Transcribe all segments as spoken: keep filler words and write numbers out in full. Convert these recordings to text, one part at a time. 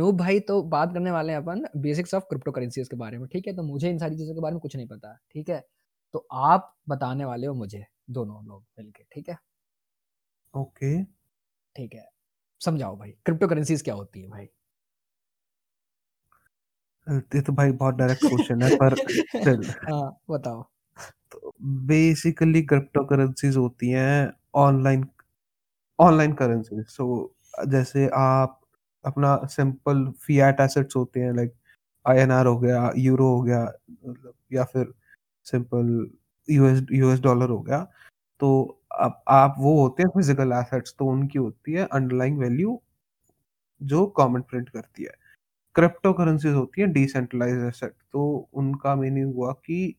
No भाई, तो बात करने वाले हैं अपन बेसिक्स ऑफ क्रिप्टो करेंसीज के बारे में, ठीक है। तो मुझे इन सारी चीज़ों के बारे में कुछ नहीं पता, ठीक है। तो आप बताने वाले हो मुझे, दोनों लोग मिलके, ठीक है। Okay okay. ठीक है, समझाओ भाई क्रिप्टो करेंसीज क्या होती है भाई। ये तो भाई बहुत डायरेक्ट क्वेश्चन है पर चल हाँ बताओ। तो बेसिकली क्रिप्टो करेंसीज होती हैं ऑनलाइन ऑनलाइन करेंसी। सो जैसे आप अपना सिंपल फिएट एसेट्स होते हैं लाइक आईएनआर हो गया, यूरो हो गया, मतलब या फिर सिंपल यूएस यूएस डॉलर हो गया। तो आप आप वो होते हैं फिजिकल एसेट्स, तो उनकी होती है अंडरलाइंग वैल्यू जो गवर्नमेंट प्रिंट करती है। क्रिप्टो करेंसीज होती है डिसेंट्रलाइज्ड एसेट, तो उनका मीनिंग हुआ कि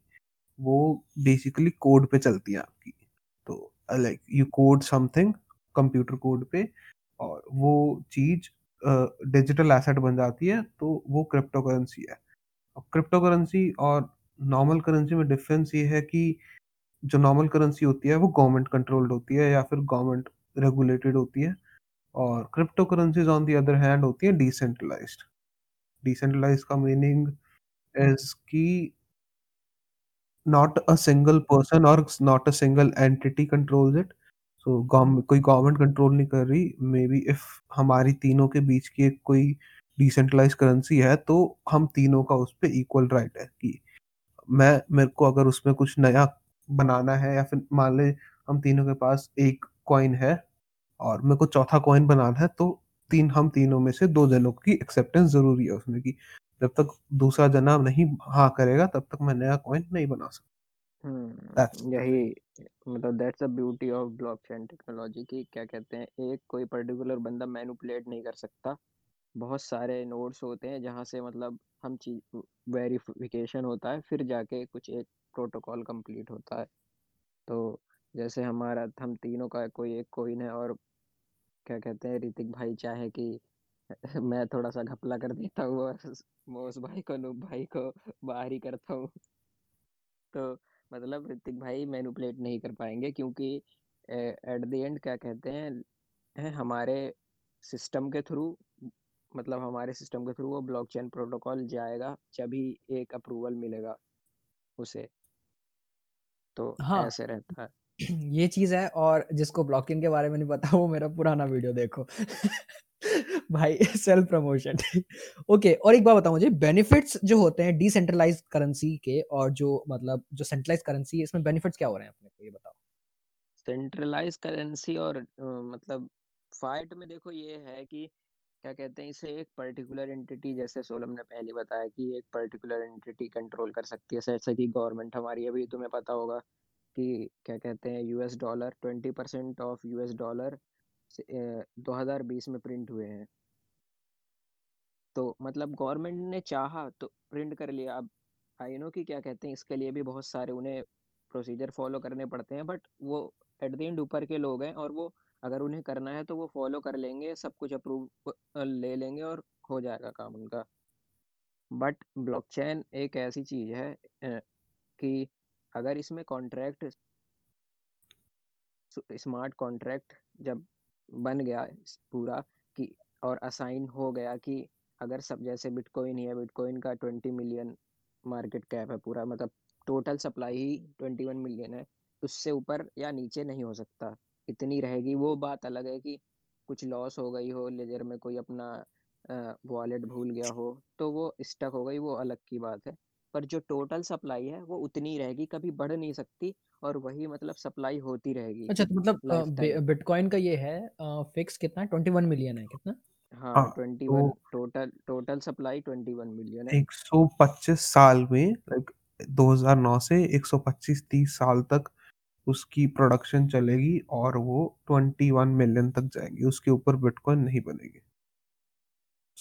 वो बेसिकली कोड पे चलती है आपकी। तो like you code something computer code पे और वो चीज डिजिटल uh, एसेट बन जाती है, तो वो क्रिप्टो करेंसी है। और क्रिप्टो करेंसी और नॉर्मल करेंसी में डिफरेंस ये है कि जो नॉर्मल करेंसी होती है वो गवर्नमेंट कंट्रोल्ड होती है या फिर गवर्नमेंट रेगुलेटेड होती है, और crypto currencies on the other hand होती है डिसेंट्रलाइज्ड। डिसेंट्रलाइज्ड का मीनिंग इज कि नॉट अ सिंगल पर्सन और not a single entity controls it. तो गवर्नमेंट कोई गवर्नमेंट कंट्रोल नहीं कर रही। मे बी इफ हमारी तीनों के बीच की एक कोई डिसेंट्रलाइज करेंसी है तो हम तीनों का उस पर इक्वल राइट है कि मैं मेरे को अगर उसमें कुछ नया बनाना है या फिर मान ले हम तीनों के पास एक कॉइन है और मेरे को चौथा कॉइन बनाना है, तो तीन हम तीनों में से दो जनों की एक्सेप्टेंस जरूरी है उसमें कि जब तक दूसरा जना नहीं हाँ करेगा तब तक मैं नया कॉइन नहीं बना सकता। यही मतलब that's a beauty of blockchain technology की क्या कहते हैं, एक कोई पर्टिकुलर बंदा मैनिपुलेट नहीं कर सकता। बहुत सारे नोड्स होते हैं जहाँ से मतलब हम चीज वेरिफिकेशन होता है, फिर जाके कुछ एक प्रोटोकॉल कंप्लीट होता है। तो जैसे हमारा हम तीनों का कोई एक कॉइन है और क्या कहते हैं ऋतिक भाई चाहे कि मैं थोड़ा सा घपला कर देता हूँ और मोस भाई को नूब भाई को बाहर ही करता हूँ, तो मतलब ऋतिक भाई मैनिपुलेट नहीं कर पाएंगे क्योंकि एट द एंड क्या कहते हैं हमारे सिस्टम के थ्रू मतलब हमारे सिस्टम के थ्रू वो ब्लॉकचेन प्रोटोकॉल जाएगा जब ही एक अप्रूवल मिलेगा उसे, तो हाँ, ऐसे रहता है ये चीज़ है। और जिसको ब्लॉकचेन के बारे में नहीं पता वो मेरा पुराना वीडियो देखो भाई सेल्फ प्रमोशन ओके। और एक बात बताओ मुझे, बेनिफिट्स जो होते हैं डिसेंट्रलाइज करेंसी के और जो मतलब जो सेंट्रलाइज करेंसी है इसमें बेनिफिट्स क्या हो रहे हैं अपने को ये बताओ। सेंट्रलाइज करेंसी और मतलब फाइट में देखो ये है कि क्या कहते हैं इसे एक पर्टिकुलर एंटिटी, जैसे सोलम ने पहले बताया कि एक पर्टिकुलर एंटिटी कंट्रोल कर सकती है, जैसे कि गवर्नमेंट हमारी। अभी तुम्हें पता होगा कि क्या कहते हैं US dollar twenty percent of US dollar दो हज़ार बीस में प्रिंट हुए हैं, तो मतलब गवर्नमेंट ने चाहा तो प्रिंट कर लिया। अब आई नो कि क्या कहते हैं इसके लिए भी बहुत सारे उन्हें प्रोसीजर फॉलो करने पड़ते हैं, बट वो एट द एंड ऊपर के लोग हैं और वो अगर उन्हें करना है तो वो फॉलो कर लेंगे, सब कुछ अप्रूव ले लेंगे और हो जाएगा काम उनका। बट ब्लॉकचेन एक ऐसी चीज़ है कि अगर इसमें कॉन्ट्रैक्ट स्मार्ट कॉन्ट्रैक्ट जब बन गया पूरा कि और असाइन हो गया कि अगर सब जैसे बिटकॉइन ही है, बिटकॉइन का ट्वेंटी मिलियन मार्केट कैप है पूरा, मतलब टोटल सप्लाई ही ट्वेंटी वन मिलियन है, उससे ऊपर या नीचे नहीं हो सकता, इतनी रहेगी। वो बात अलग है कि कुछ लॉस हो गई हो, लेजर में कोई अपना वॉलेट भूल गया हो तो वो स्टक हो गई, वो अलग की बात है, पर जो टोटल सप्लाई है वो उतनी रहेगी, कभी बढ़ नहीं सकती और वही मतलब सप्लाई होती रहेगी। अच्छा तो मतलब बिटकॉइन का ये है फिक्स कितना इक्कीस मिलियन है कितना हाँ, हाँ इक्कीस तो, टोटल टोटल सप्लाई इक्कीस मिलियन है। एक सौ पच्चीस साल में लाइक दो हज़ार नौ से एक सौ पच्चीस तीस साल तक उसकी प्रोडक्शन चलेगी और वो इक्कीस मिलियन तक जाएगी, उसके ऊपर बिटकॉइन नहीं बनेगी।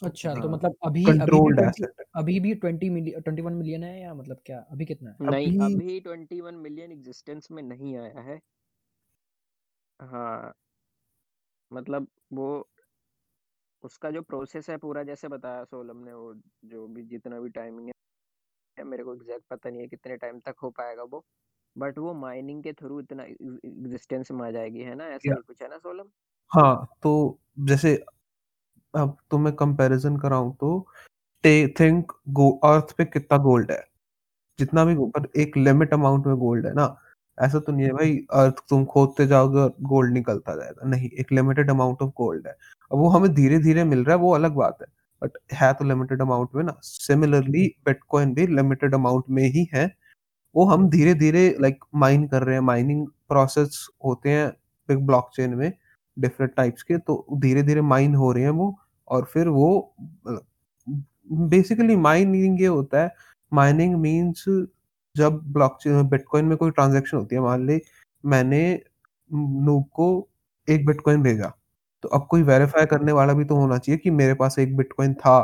अच्छा तो मतलब अभी अभी, अभी भी ट्वेंटी मिलियन इक्कीस मिलियन है या मतलब क्या अभी कितना है? नहीं अभी, अभी इक्कीस मिलियन एग्जिस्टेंस में नहीं आया है। हाँ मतलब वो उसका जो प्रोसेस है पूरा जैसे बताया सोलम ने, वो जो भी जितना भी टाइमिंग है मेरे को एग्जैक्ट पता नहीं है कितने टाइम तक हो पाएगा वो, बट वो माइनिंग के थ्रू इतना एग्जिस्टेंस में आ जाएगी है ना, ऐसा कुछ है ना सोलम। हाँ तो जैसे अब तो मैं कंपैरिजन कराऊं तो थिंक गो अर्थ पे कितना गोल्ड है, जितना भी, पर एक लिमिट अमाउंट में गोल्ड है ना। ऐसा तो नहीं है भाई अर्थ तुम खोदते जाओगे और गोल्ड निकलता जाएगा, नहीं, एक लिमिटेड अमाउंट ऑफ गोल्ड है। अब वो हमें धीरे धीरे मिल रहा है, वो अलग बात है, बट है तो लिमिटेड अमाउंट में ना। सिमिलरली बिटकॉइन भी लिमिटेड अमाउंट में ही है, वो हम धीरे धीरे लाइक माइन कर रहे हैं, माइनिंग प्रोसेस होते हैं बिग ब्लॉकचेन में डिफरेंट टाइप्स के, तो धीरे धीरे माइन हो रहे हैं वो, और फिर वो बेसिकली माइनिंग ये होता है, माइनिंग मीन्स जब ब्लॉकचेन बिटकॉइन में कोई ट्रांजैक्शन होती है, मान ले मैंने नूब को एक बिटकॉइन भेजा, तो अब कोई वेरीफाई करने वाला भी तो होना चाहिए कि मेरे पास एक बिटकॉइन था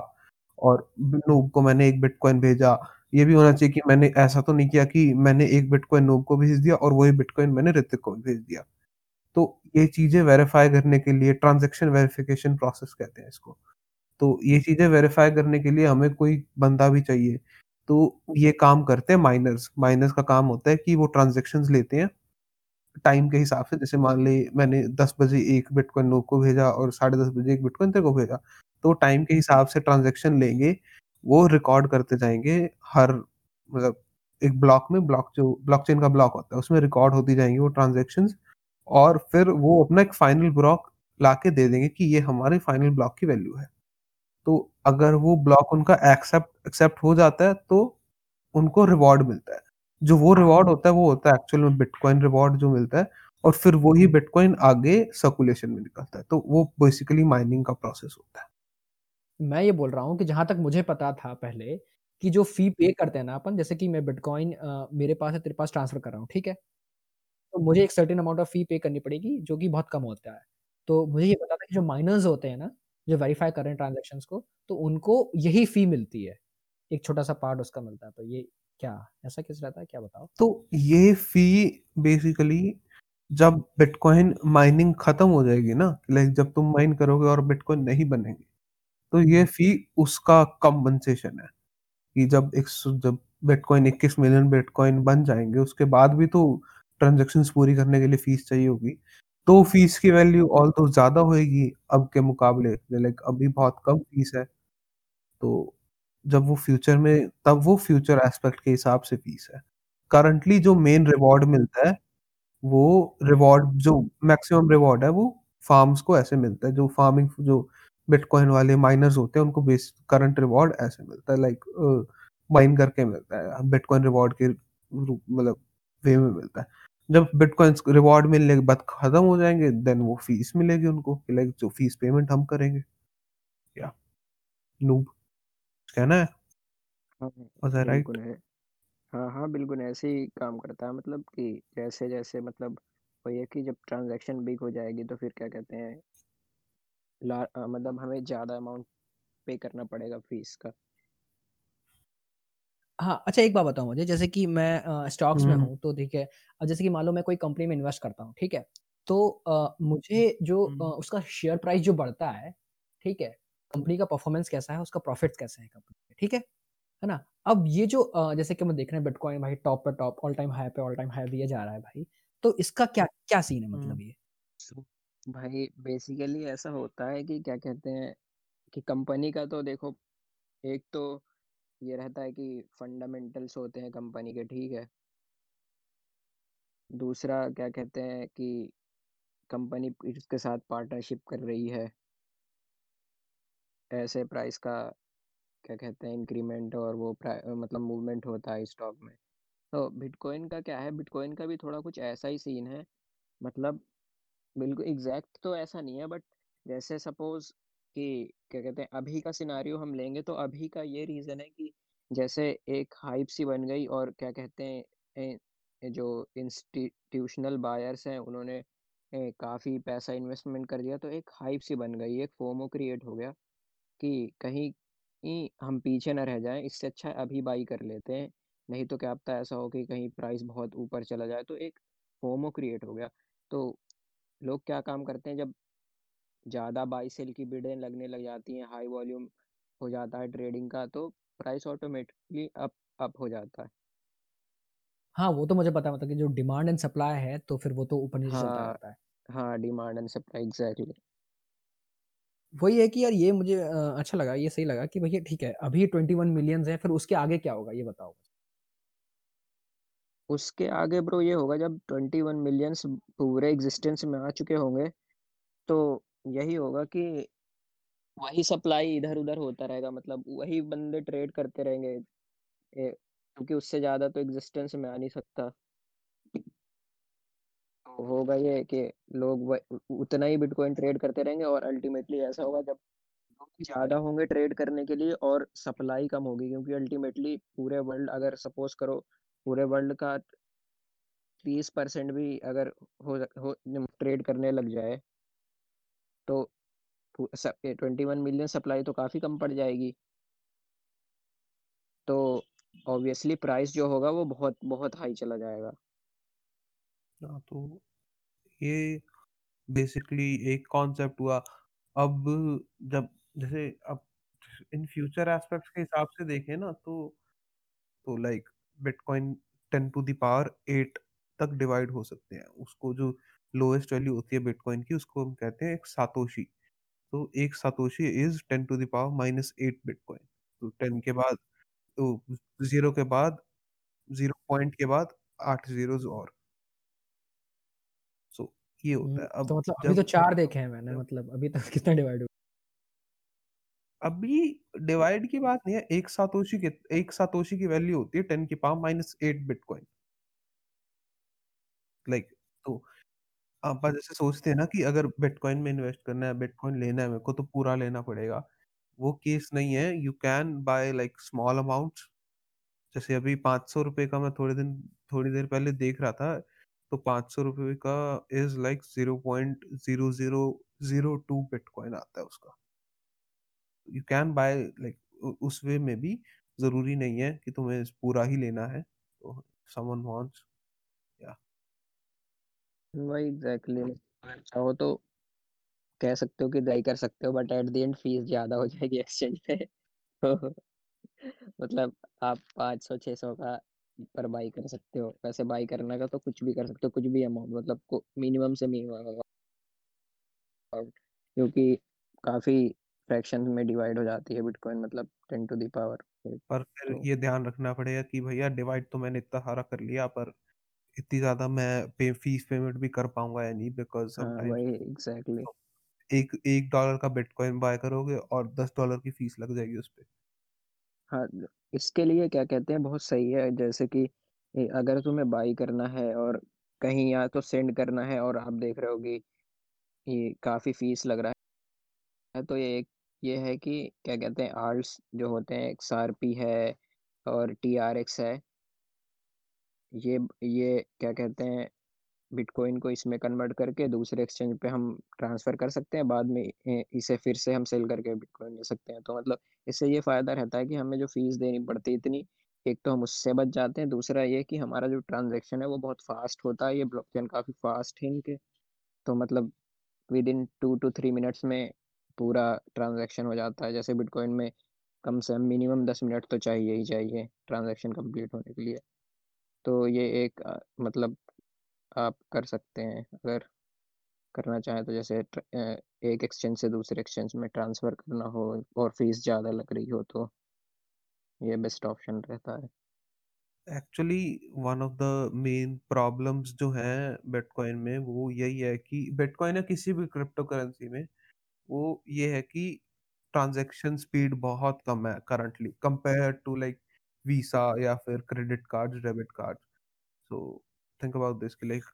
और नूब को मैंने एक बिटकॉइन भेजा। ये भी होना चाहिए कि मैंने ऐसा तो नहीं किया कि मैंने एक बिटकॉइन नूब को भेज दिया और वही बिटकॉइन मैंने ऋतिक को भेज दिया। तो ये चीजें वेरीफाई करने के लिए, ट्रांजैक्शन वेरिफिकेशन प्रोसेस कहते हैं इसको, तो ये चीजें वेरीफाई करने के लिए हमें कोई बंदा भी चाहिए। तो ये काम करते हैं माइनर्स। माइनर्स का काम होता है कि वो ट्रांजेक्शन्स लेते हैं टाइम के हिसाब से, जैसे मान ले मैंने दस बजे एक बिटकॉइन नूब को भेजा और साढ़े दस बजे एक बिटकॉइन तेरे को भेजा, तो टाइम के हिसाब से ट्रांजेक्शन लेंगे, वो रिकॉर्ड करते जाएंगे हर, मतलब एक ब्लॉक में, ब्लॉक जो ब्लॉकचेन का ब्लॉक होता है उसमें रिकॉर्ड होती जाएंगी वो ट्रांजेक्शन्स, और फिर वो अपना एक फाइनल ब्लॉक ला के दे देंगे कि ये हमारे फाइनल ब्लॉक की वैल्यू है। तो अगर वो ब्लॉक उनका एक्सेप्ट एक्सेप्ट हो जाता है तो उनको रिवॉर्ड मिलता है, जो वो रिवॉर्ड होता है वो होता है एक्चुअल में बिटकॉइन रिवॉर्ड जो मिलता है, और फिर वही बिटकॉइन आगे सर्कुलेशन में निकलता है। तो वो बेसिकली माइनिंग का प्रोसेस होता है। मैं ये बोल रहा हूँ कि जहाँ तक मुझे पता था पहले कि जो फी पे करते हैं ना अपन, जैसे कि मैं बिटकॉइन मेरे पास है तेरे पास ट्रांसफर कर रहा हूँ, ठीक है, तो मुझे एक सर्टेन अमाउंट ऑफ फी पे करनी पड़ेगी जो कि बहुत कम होता है। तो मुझे ये पता था कि जो माइनर्स होते हैं ना जो वेरीफाई कर रहे हैं ट्रांजेक्शन्स को, तो उनको यही फी मिलती है, एक छोटा सा पार्ट उसका मिलता है। तो ये क्या ऐसा किस रहता है क्या बताओ? तो ये फी बेसिकली जब बिटकॉइन माइनिंग खत्म हो जाएगी ना, लाइक जब तुम माइन करोगे और बिटकॉइन नहीं बनेंगे, तो ये फी उसका कंपनसेशन है कि जब एक जब बिटकॉइन इक्कीस मिलियन बिटकॉइन बन जाएंगे उसके बाद भी तो ट्रांजेक्शन्स पूरी करने के लिए फीस चाहिए होगी, तो फीस की वैल्यू ऑल तो ज्यादा होगी अब के मुकाबले, लाइक अभी बहुत कम फीस है, तो जब वो फ्यूचर में, तब वो फ्यूचर एस्पेक्ट के हिसाब से फीस है। करंटली जो मेन रिवॉर्ड मिलता है वो रिवॉर्ड जो मैक्सिमम रिवॉर्ड है वो फार्म्स को ऐसे मिलता है, जो फार्मिंग जो बिटकॉइन वाले माइनर्स होते हैं उनको बेस करंट रिवॉर्ड ऐसे मिलता है, लाइक माइन करके मिलता है, बिटकॉइन रिवॉर्ड के रूप मतलब वे में मिलता है। जब बिटकॉइन रिवॉर्ड मिलने के बाद खत्म हो जाएंगे देन वो फीस मिलेगी उनको, लाइक जो फीस पेमेंट हम करेंगे। या नूब कहना है वाज आई राइट? हाँ हाँ बिल्कुल ऐसे ही काम करता है, मतलब कि जैसे जैसे मतलब वही है कि जब ट्रांजैक्शन बिग हो जाएगी तो फिर क्या कहते हैं ला आ, मतलब हमें ज़्यादा अमाउंट पे करना पड़ेगा फीस का। हाँ अच्छा एक बात बताओ मुझे, जैसे कि मैं स्टॉक्स में हूँ तो ठीक है, जैसे कि मान लो मैं कोई कंपनी में इन्वेस्ट करता हूँ, ठीक है, तो आ, मुझे जो आ, उसका शेयर प्राइस जो बढ़ता है, ठीक है, कंपनी का परफॉर्मेंस कैसा है, उसका प्रॉफिट कैसा है कंपनी का, ठीक है है ना। अब ये जो आ, जैसे कि हम देख रहे हैं बिटकॉइन भाई टॉप पे टॉप, ऑल टाइम हाई पे ऑल टाइम हाई दिया जा रहा है भाई, तो इसका क्या क्या सीन है मतलब? ये भाई बेसिकली ऐसा होता है कि क्या कहते हैं कि कंपनी का तो देखो एक तो ये रहता है कि फंडामेंटल्स होते हैं कंपनी के, ठीक है, दूसरा क्या कहते हैं कि कंपनी इसके साथ पार्टनरशिप कर रही है, ऐसे प्राइस का क्या कहते हैं इंक्रीमेंट और वो मतलब मूवमेंट होता है स्टॉक में। तो बिटकॉइन का क्या है, बिटकॉइन का भी थोड़ा कुछ ऐसा ही सीन है, मतलब बिल्कुल एग्जैक्ट तो ऐसा नहीं है, बट जैसे सपोज कि क्या कहते हैं अभी का सिनारियो हम लेंगे तो अभी का ये रीज़न है कि जैसे एक हाइप सी बन गई और क्या कहते हैं ए, जो इंस्टीट्यूशनल बायर्स हैं उन्होंने काफ़ी पैसा इन्वेस्टमेंट कर दिया, तो एक हाइप सी बन गई, एक फोमो क्रिएट हो गया कि कहीं ही हम पीछे ना रह जाएं, इससे अच्छा अभी बाई कर लेते हैं, नहीं तो क्या पता ऐसा हो कि कहीं प्राइस बहुत ऊपर चला जाए, तो एक फोमो क्रिएट हो गया। तो लोग क्या काम करते हैं, जब ज़्यादा बाई सेल की बिडें लगने लग जाती हैं, हाई वॉल्यूम हो जाता है ट्रेडिंग का, तो प्राइस ऑटोमेटिकली अप अप हो जाता है। हाँ वो तो मुझे पता है, मतलब कि जो डिमांड एंड सप्लाई है तो फिर वो तो ऊपर नीचे चलता हाँ रहता है। हाँ डिमांड एंड सप्लाई एग्जैक्टली। वही है कि यार ये मुझे अ, अच्छा लगा, ये सही लगा कि भैया ठीक है अभी ट्वेंटी वन मिलियंस है, फिर उसके आगे क्या होगा ये बताओ। उसके आगे ब्रो ये होगा जब ट्वेंटी वन मिलियंस पूरे एग्जिस्टेंस में आ चुके होंगे तो यही होगा कि वही सप्लाई इधर उधर होता रहेगा, मतलब वही बंदे ट्रेड करते रहेंगे ए, क्योंकि उससे ज्यादा तो एग्जिस्टेंस में आ नहीं सकता। तो होगा ये कि लोग वह- उतना ही बिटकॉइन ट्रेड करते रहेंगे और अल्टीमेटली ऐसा होगा जब लोग ज्यादा होंगे ट्रेड करने के लिए और सप्लाई कम होगी, क्योंकि अल्टीमेटली पूरे वर्ल्ड अगर सपोज करो पूरे वर्ल्ड का तीस परसेंट भी अगर हो, हो ट्रेड करने लग जाए तो ट्वेंटी वन मिलियन सप्लाई तो काफी कम पड़ जाएगी, तो ऑब्वियसली प्राइस जो होगा वो बहुत बहुत हाई चला जाएगा। हाँ, तो ये बेसिकली एक कॉन्सेप्ट हुआ। अब जब जैसे अब इन फ्यूचर एस्पेक्ट्स के हिसाब से देखें ना तो तो like bitcoin ten to the power eight तक डिवाइड हो सकते हैं। उसको जो लोएस्ट वैल्यू होती है बिटकॉइन की उसको हम कहते हैं एक सातोशी। तो एक Satoshi is ten to the power minus eight bitcoin. तो टेन के बाद तो जीरो के बाद जीरो पॉइंट के बाद आठ जीरोस और, सो ये होता हम्म, है। अब तो मतलब अभी तो जब चार देखे हैं मैंने, जब मतलब अभी तक कितना डिवाइड हुआ। अभी डिवाइड की बात नहीं है, एक सातोशी के एक सातोशी की वैल्यू होती है टेन की power minus eight bitcoin like. तो आप जैसे सोचते हैं ना कि अगर बिटकॉइन में इन्वेस्ट करना है, बिटकॉइन लेना है मेरे को तो पूरा लेना पड़ेगा, वो केस नहीं है। You can buy like small amount. जैसे अभी पाँच सौ रुपये का मैं थोड़े दिन थोड़ी देर पहले देख रहा था, तो पाँच सौ रुपये का is like zero point zero zero zero two bitcoin आता है उसका। यू कैन बाय लाइक उस वे में भी, जरूरी नहीं है कि तुम्हें इस पूरा ही लेना है। तो समवन वांट्स या वही एग्जैक्टली अगर चाहो तो कह सकते हो कि ट्राई कर सकते हो, but at the end fees ज्यादा हो जाएगी एक्सचेंज पे तो मतलब आप पाँच सौ छः सौ का पर बाई कर सकते हो। वैसे बाई करने का तो कुछ भी कर सकते हो, कुछ भी अमाउंट, मतलब को मिनिमम से मिनिमम अमाउंट, क्योंकि काफी फ्रैक्शन में डिवाइड हो जाती है बिटकॉइन, मतलब ten to the power eight. पर फिर तो ये ध्यान रखना पड़ेगा कि भैया डिवाइड तो मैंने इतना सारा कर लिया, पर इतनी ज्यादा मैं पे, फीस पेमेंट भी कर पाऊंगा या नहीं, बिकॉज हाँ समटाइम्स वही एग्जैक्टली एक एक डॉलर का बिटकॉइन बाय करोगे और दस डॉलर की फीस लग जाएगी उस पे। हाँ। इसके लिए क्या कहते हैं, बहुत सही है, जैसे कि ए, अगर तुम्हें बाई करना है और कहीं या तो सेंड करना है और आप देख रहे हो कि ये काफी फीस लग रहा है, तो ये एक ये है कि क्या कहते हैं आर्ट्स जो होते हैं एक्सआरपी है और टीआरएक्स है, ये ये क्या कहते हैं बिटकॉइन को इसमें कन्वर्ट करके दूसरे एक्सचेंज पे हम ट्रांसफर कर सकते हैं, बाद में ए, इसे फिर से हम सेल करके बिटकॉइन ले सकते हैं। तो मतलब इससे ये फायदा रहता है कि हमें जो फीस देनी पड़ती है इतनी, एक तो हम उससे बच जाते हैं, दूसरा ये कि हमारा जो ट्रांजेक्शन है वो बहुत फास्ट होता है, ये ब्लॉकचेन काफी फास्ट है इनके, तो मतलब within two to three minutes में पूरा ट्रांजैक्शन हो जाता है, जैसे बिटकॉइन में कम से कम मिनिमम दस मिनट तो चाहिए ही चाहिए ट्रांजैक्शन कंप्लीट होने के लिए। तो ये एक अ, मतलब आप कर सकते हैं अगर करना चाहें तो, जैसे ट्र- अ, एक एक्सचेंज से दूसरे एक्सचेंज में ट्रांसफर करना हो और फीस ज़्यादा लग रही हो तो ये बेस्ट ऑप्शन रहता है। Actually one of the main problems जो हैं बिटकॉइन में वो यही है कि बिटकॉइन या किसी भी क्रिप्टो करेंसी में वो ये है कि ट्रांजैक्शन स्पीड बहुत कम है currently compare to like Visa या फिर credit card, debit card. So think about this कि लाइक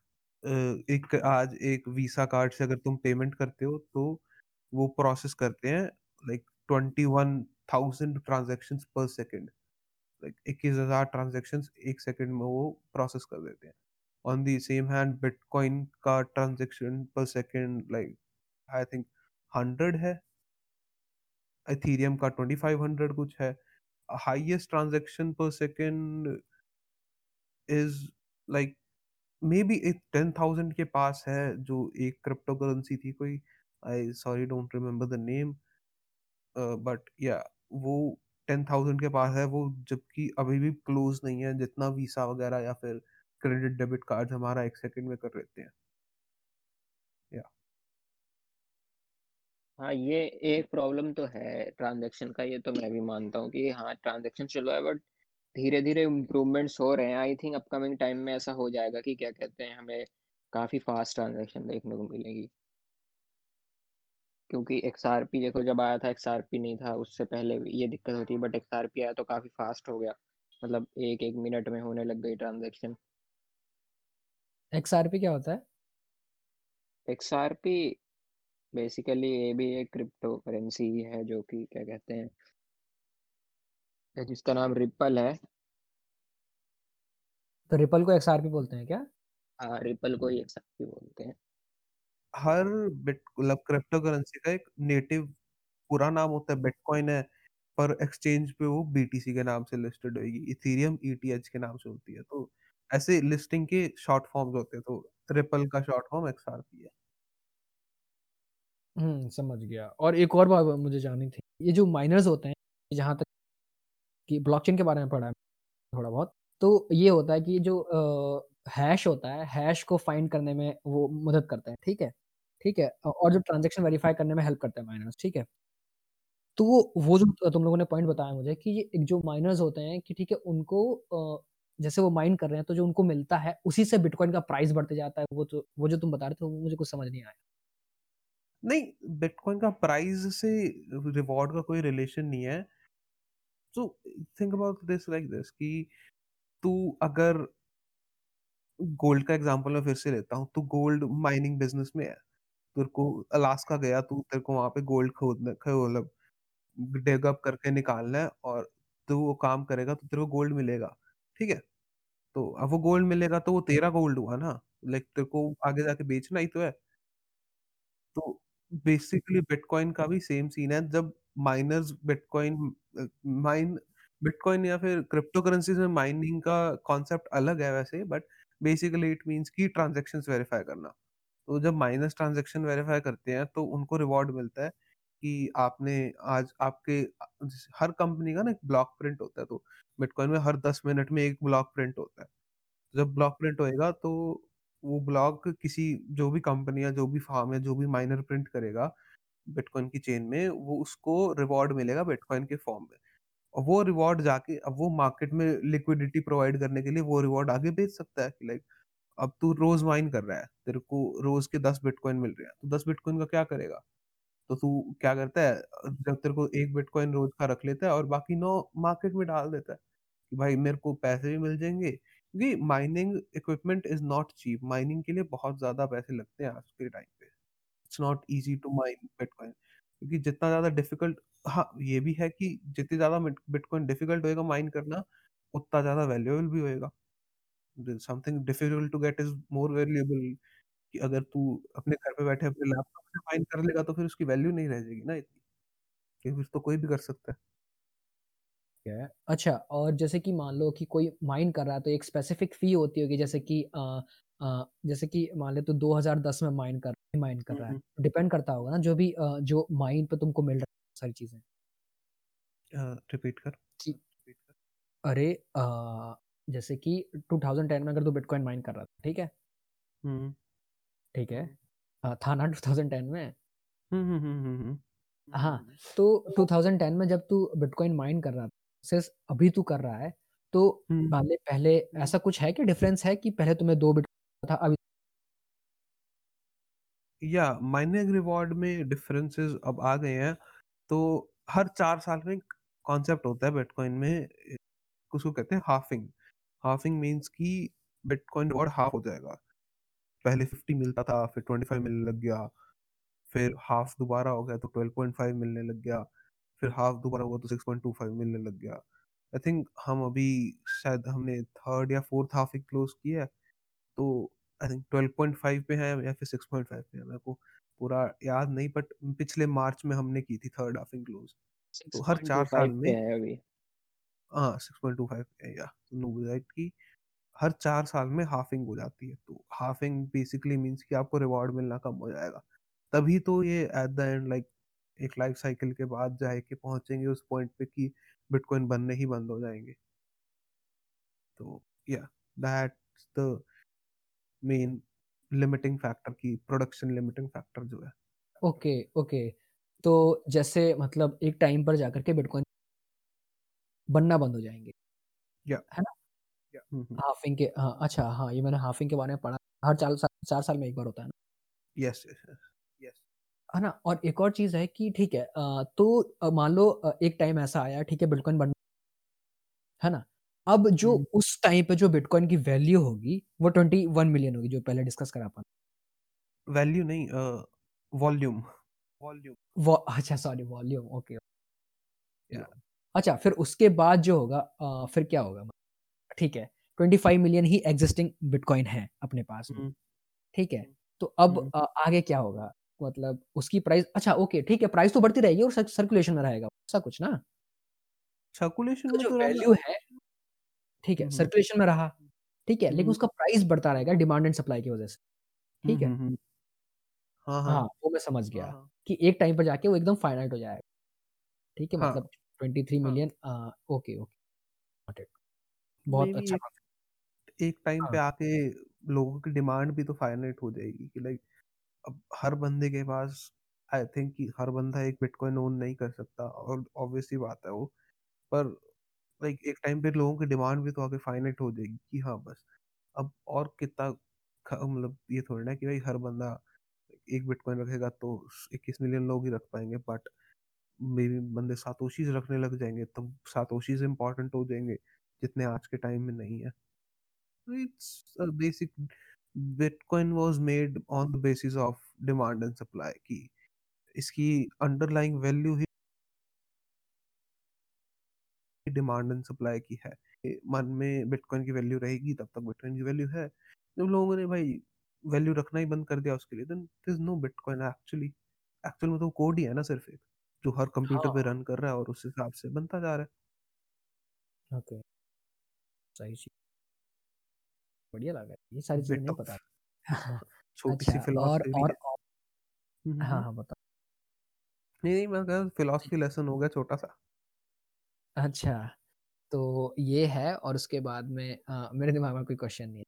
एक आज एक वीसा कार्ड से अगर तुम पेमेंट करते हो तो वो प्रोसेस करते हैं like twenty one thousand transaction per second, like इक्कीस हजार ट्रांजेक्शन एक सेकेंड में वो प्रोसेस कर देते हैं। On the same hand bitcoin का transaction per second like I think hundred है, इथीरियम का ट्वेंटी फाइव हंड्रेड कुछ है। Highest transaction per second is like maybe एक टेन थाउजेंड के पास है, जो एक क्रिप्टो करेंसी थी कोई, I sorry don't remember the name, but या वो टेन थाउजेंड के पास है वो, जबकि अभी भी क्लोज नहीं है जितना वीसा वगैरह या फिर क्रेडिट डेबिट कार्ड हमारा एक सेकंड में कर लेते हैं। या हाँ, ये एक प्रॉब्लम तो है ट्रांजैक्शन का, ये तो मैं भी मानता हूँ कि हाँ ट्रांजैक्शन चल रहा है, बट धीरे धीरे इम्प्रूवमेंट्स हो रहे हैं। आई थिंक अपकमिंग टाइम में ऐसा हो जाएगा कि क्या कहते हैं, हमें काफ़ी फास्ट ट्रांजैक्शन देखने को मिलेगी। क्योंकि एक्सआरपी देखो, जब आया था एक्सआरपी नहीं था, उससे पहले भी ये दिक्कत होती है, बट एक्सआरपी आया तो काफ़ी फास्ट हो गया, मतलब एक एक मिनट में होने लग गई ट्रांजेक्शन। एक्सआरपी क्या होता है? एक्सआरपी बेसिकली ये भी एक क्रिप्टो करेंसी है, जो कि क्या कहते हैं, जिसका नाम रिपल है। तो रिपल को एक्सआरपी बोलते हैं क्या? हाँ, रिपल को ही एक्सआरपी बोलते हैं। हर बिट मतलब क्रिप्टो करेंसी का एक नेटिव पूरा नाम होता है। बिटकॉइन है पर एक्सचेंज पे वो बीटीसी के नाम से लिस्टेड होगी, इथेरियम ईटीएच के नाम से होती है। तो ऐसे लिस्टिंग के शॉर्ट फॉर्म्स होते हैं, तो रिपल का शॉर्ट फॉर्म एक्सआरपी है। हम्म, समझ गया। और एक और बात मुझे जाननी थी, ये जो माइनर्स होते हैं, जहाँ तक कि ब्लॉकचेन के बारे में पढ़ा है थोड़ा बहुत, तो ये होता है कि जो आ, हैश होता है, हैश को फाइंड करने में वो मदद करता है, ठीक है ठीक है, और जो ट्रांजेक्शन वेरीफाई करने में हेल्प करता है माइनर्स, ठीक है। तो वो जो तुम लोगों ने पॉइंट बताया मुझे कि ये जो माइनर्स होते हैं कि ठीक है, उनको आ, जैसे वो माइन कर रहे हैं, तो जो उनको मिलता है उसी से बिटकॉइन का प्राइस बढ़ते जाता है। वो तो वो जो तुम बता रहे थे वो मुझे कुछ समझ नहीं आया। नहीं, बिटकॉइन का प्राइस से रिवॉर्ड का कोई रिलेशन नहीं है। तो think about this like this कि तू अगर गोल्ड का एग्जांपल मैं फिर से लेता हूँ, तू गोल्ड माइनिंग बिजनेस में है, तेरे को अलास्का गया, तू तेरे को वहाँ पे गोल्ड खोदना मतलब डिग अप करके निकालना है, और तू वो काम करेगा तो तेरे को गोल्ड मिलेगा, ठीक है। तो अब वो गोल्ड मिलेगा तो वो तेरा गोल्ड हुआ ना, लाइक तेरे को आगे जाके बेचना ही तो है। तो बेसिकली बिटकॉइन का भी सेम सीन है। जब माइनर्स बिटकॉइन माइन बिटकॉइन या फिर क्रिप्टो करेंसीज में माइनिंग का कॉन्सेप्ट अलग है वैसे, बट बेसिकली इट मींस कि ट्रांजैक्शंस वेरीफाई करना। तो जब माइनर्स ट्रांजैक्शन वेरीफाई करते हैं तो उनको रिवॉर्ड मिलता है कि आपने आज आपके हर कंपनी का ना एक ब्लॉक प्रिंट होता है, तो बिटकॉइन में हर दस मिनट में एक ब्लॉक प्रिंट होता है। जब ब्लॉक प्रिंट होएगा तो वो ब्लॉक किसी जो भी कंपनी या जो भी फार्म या जो भी माइनर प्रिंट करेगा बिटकॉइन की चेन में, वो उसको रिवॉर्ड मिलेगा बिटकॉइन के फॉर्म में। और वो रिवॉर्ड जाके अब वो मार्केट में लिक्विडिटी प्रोवाइड करने के लिए वो रिवॉर्ड आगे बेच सकता है कि लाइक अब तू रोज माइन कर रहा है, तेरे को रोज के दस बिटकॉइन मिल रहे हैं, तो दस बिटकॉइन का क्या करेगा? तो तू क्या करता है, जब तेरे को एक बिटकॉइन रोज का रख लेता है और बाकी नौ मार्केट में डाल देता है कि भाई मेरे को पैसे भी मिल जाएंगे, क्योंकि mining equipment is not cheap. Mining के लिए बहुत ज्यादा पैसे लगते हैं आज के टाइम पे। It's not easy to mine bitcoin, क्योंकि जितना ज्यादा डिफिकल्ट, हाँ ये भी है कि जितनी ज्यादा बिटकॉइन डिफिकल्ट होएगा माइन करना, उतना ज्यादा वैल्यूएबल भी होएगा। Something difficult to get is more valuable, कि अगर तू अपने घर पे बैठे अपने लैपटॉप से माइन कर लेगा तो फिर उसकी वैल्यू नहीं रह जाएगी ना इतनी, कि फिर तो कोई भी कर सकता है। Yeah. अच्छा, और जैसे कि मान लो कि कोई माइन कर रहा है तो एक स्पेसिफिक फी होती होगी, जैसे कि आ, आ, जैसे कि मान ले तो दो हज़ार दस में माइन कर माइन कर रहा है, डिपेंड करता होगा ना जो भी आ, जो माइन पे तुमको मिल रहा है सारी चीजें। रिपीट कर, रिपीट कर। अरे आ, जैसे कि दो हज़ार दस में अगर तू बिटकॉइन माइन कर रहा था, ठीक है ठीक है, था ना दो हज़ार दस में। हम्म हम्म हाँ, तो दो हज़ार दस में जब तू बिटकॉइन माइन कर रहा था, अभी तू कर रहा है, तो पहले पहले ऐसा कुछ है कि डिफरेंस है कि पहले तुम्हें दो बिटकॉइन था अभी? या माइनिंग रिवॉर्ड में डिफरेंसेस अब आ गए हैं। तो हर चार साल में कॉन्सेप्ट होता है बिटकॉइन में, उसको कहते हैं हाफिंग। हाफिंग मींस कि बिटकॉइन रिवॉर्ड हाफ हो जाएगा। पहले पचास मिलता था, फिर पच्चीस मिलने लग गया, फिर हाफ दोबारा हो गया तो बारह पॉइंट पाँच मिलने लग गया, फिर हाफ दोबारा हुआ तो छह पॉइंट दो पाँच मिलने लग गया। आई थिंक हम अभी शायद हमने थर्ड या फोर्थ हाफ ही क्लोज किया है, तो आई थिंक बारह पॉइंट पाँच पे है या फिर छह पॉइंट पाँच पे है, मेरे को पूरा याद नहीं, बट पिछले मार्च में हमने की थी थर्ड हाफ इन क्लोज। तो हर चार साल में है अभी, हाँ छह पॉइंट दो पाँच पे है, या तो नो डाउट की हर चार साल में हाफिंग हो जाती है। तो हाफिंग बेसिकली मींस कि आपको रिवॉर्ड मिलना कम हो जाएगा, तभी तो ये एट द एंड लाइक एक लाइफ साइकिल के बाद जाके पहुंचेंगे उस पॉइंट पे कि बिटकॉइन बनने ही बंद हो जाएंगे। तो या that's the main limiting factor, की प्रोडक्शन लिमिटिंग फैक्टर जो है। ओके ओके, तो जैसे मतलब एक टाइम पर जाकर के बिटकॉइन बनना बंद हो जाएंगे, yeah. है ना? yeah. हाफिंग के, हाँ अच्छा, हाँ ये मैंने हाफिंग के बारे में पढ़ा, हर चार साल चार साल में एक बार होता है ना, यस यस, है ना? और एक और चीज़ है कि ठीक है, तो मान लो एक टाइम ऐसा आया, ठीक है, बिटकॉइन बनना है ना, अब जो hmm. उस टाइम पे जो बिटकॉइन की वैल्यू होगी वो ट्वेंटी वन मिलियन होगी, जो पहले डिस्कस करा पा, वैल्यू नहीं वॉल्यूम, वॉल्यूम, अच्छा सॉरी वॉल्यूम, ओके, अच्छा फिर उसके बाद जो होगा आ, फिर क्या होगा, ठीक है, पच्चीस मिलियन ही एग्जिस्टिंग बिटकॉइन है अपने पास, ठीक है, तो अब आ, आगे क्या होगा, मतलब उसकी प्राइस, अच्छा ओके ठीक है, प्राइस तो बढ़ती रहेगी और सर्कुलेशन में रहेगा ऐसा कुछ ना, सर्कुलेशन में जो वैल्यू है, ठीक है, सर्कुलेशन में रहा, ठीक है, लेकिन उसका प्राइस बढ़ता रहेगा डिमांड एंड सप्लाई की वजह से, ठीक है, हाँ हाँ वो मैं समझ गया कि एक टाइम पर जाके वो एकदम फाइनाइट हो जाएगा, ठीक है, मतलब तेईस मिलियन, ओके ओके, बहुत अच्छा, एक टाइम पे आके लोगों की डिमांड भी तो फाइनाइट हो जाएगी कि लाइक अब हर बंदे के पास, आई थिंक कि हर बंदा एक बिटकॉइन ओन नहीं कर सकता और ऑब्वियसली बात है वो, पर लाइक एक टाइम पे लोगों की डिमांड भी तो आगे फाइनाइट हो जाएगी कि हाँ बस अब और कितना, मतलब ये थोड़ा ना कि भाई हर बंदा एक बिटकॉइन रखेगा तो इक्कीस मिलियन लोग ही रख पाएंगे, बट मे बी बंदे सातोशीज रखने लग जाएंगे, तब सातोशीज इम्पोर्टेंट हो जाएंगे जितने आज के टाइम में नहीं है। It's basic, bitcoin was made on the basis of demand and supply की इसकी अंडरलाइंग वैल्यू ही डिमांड एंड सप्लाई की है, मन में बिटकॉइन की वैल्यू रहेगी तब तक बिटकॉइन की वैल्यू है, जब लोगों ने भाई वैल्यू रखना ही बंद कर दिया उसके लिए, then there is no bitcoin actually, actual में तो कोड ही है ना सिर्फ एक, जो हर कंप्यूटर पे रन कर रहा है और उस हिसाब से बनता जा रहा है। ओके सही चीज, बढ़िया लगा, ये सारी चीजें नहीं पता, छोटी सी फिलॉसफी और हां हां बता, नहीं मतलब फिलॉसफी लेसन हो गया छोटा सा। अच्छा तो ये है, और उसके बाद में मेरे दिमाग में कोई क्वेश्चन नहीं।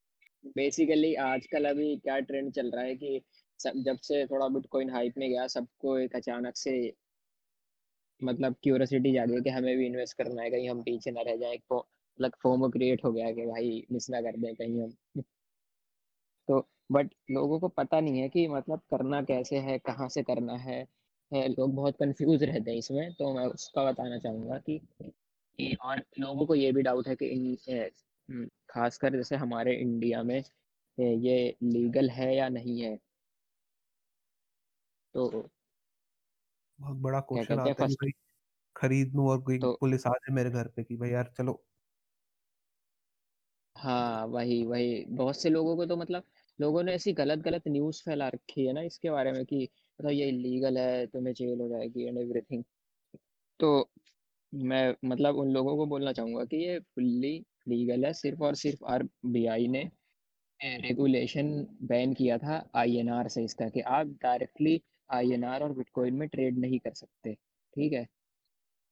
बेसिकली आजकल अभी क्या ट्रेंड चल रहा है कि सब, जब से थोड़ा बिटकॉइन हाइप में गया, सबको एक अचानक से मतलब क्यूरियोसिटी जागी है कि हमें भी इन्वेस्ट करना है, कहीं हम पीछे ना रह जाएं, एक मतलब फोमो क्रिएट हो गया कि भाई मिस ना कर दें कहीं हम तो, बट लोगों को पता नहीं है कि मतलब करना कैसे है, कहाँ से करना है, है लोग बहुत कंफ्यूज रहते हैं इसमें, तो मैं उसका बताना चाहूँगा कि, और लोगों को ये भी डाउट है कि इन खासकर जैसे हमारे इंडिया में ये लीगल है या नहीं है, तो बहुत बड़ा क्वेश्चन आता है भाई, खरीद लूं और कोई तो, पुलिस आ जाए मेरे घर पे कि भाई यार चलो, हाँ वही वही, बहुत से लोगों को तो मतलब लोगों ने ऐसी गलत गलत न्यूज़ फैला रखी है ना इसके बारे में कि मतलब ये इलीगल है, तुम्हें जेल हो जाएगी एंड एवरीथिंग, तो मैं मतलब उन लोगों को बोलना चाहूँगा कि ये फुल्ली लीगल है, सिर्फ और सिर्फ आरबीआई ने रेगुलेशन बैन किया था आईएनआर से इसका, कि आप डायरेक्टली आईएनआर और बिटकॉइन में ट्रेड नहीं कर सकते, ठीक है,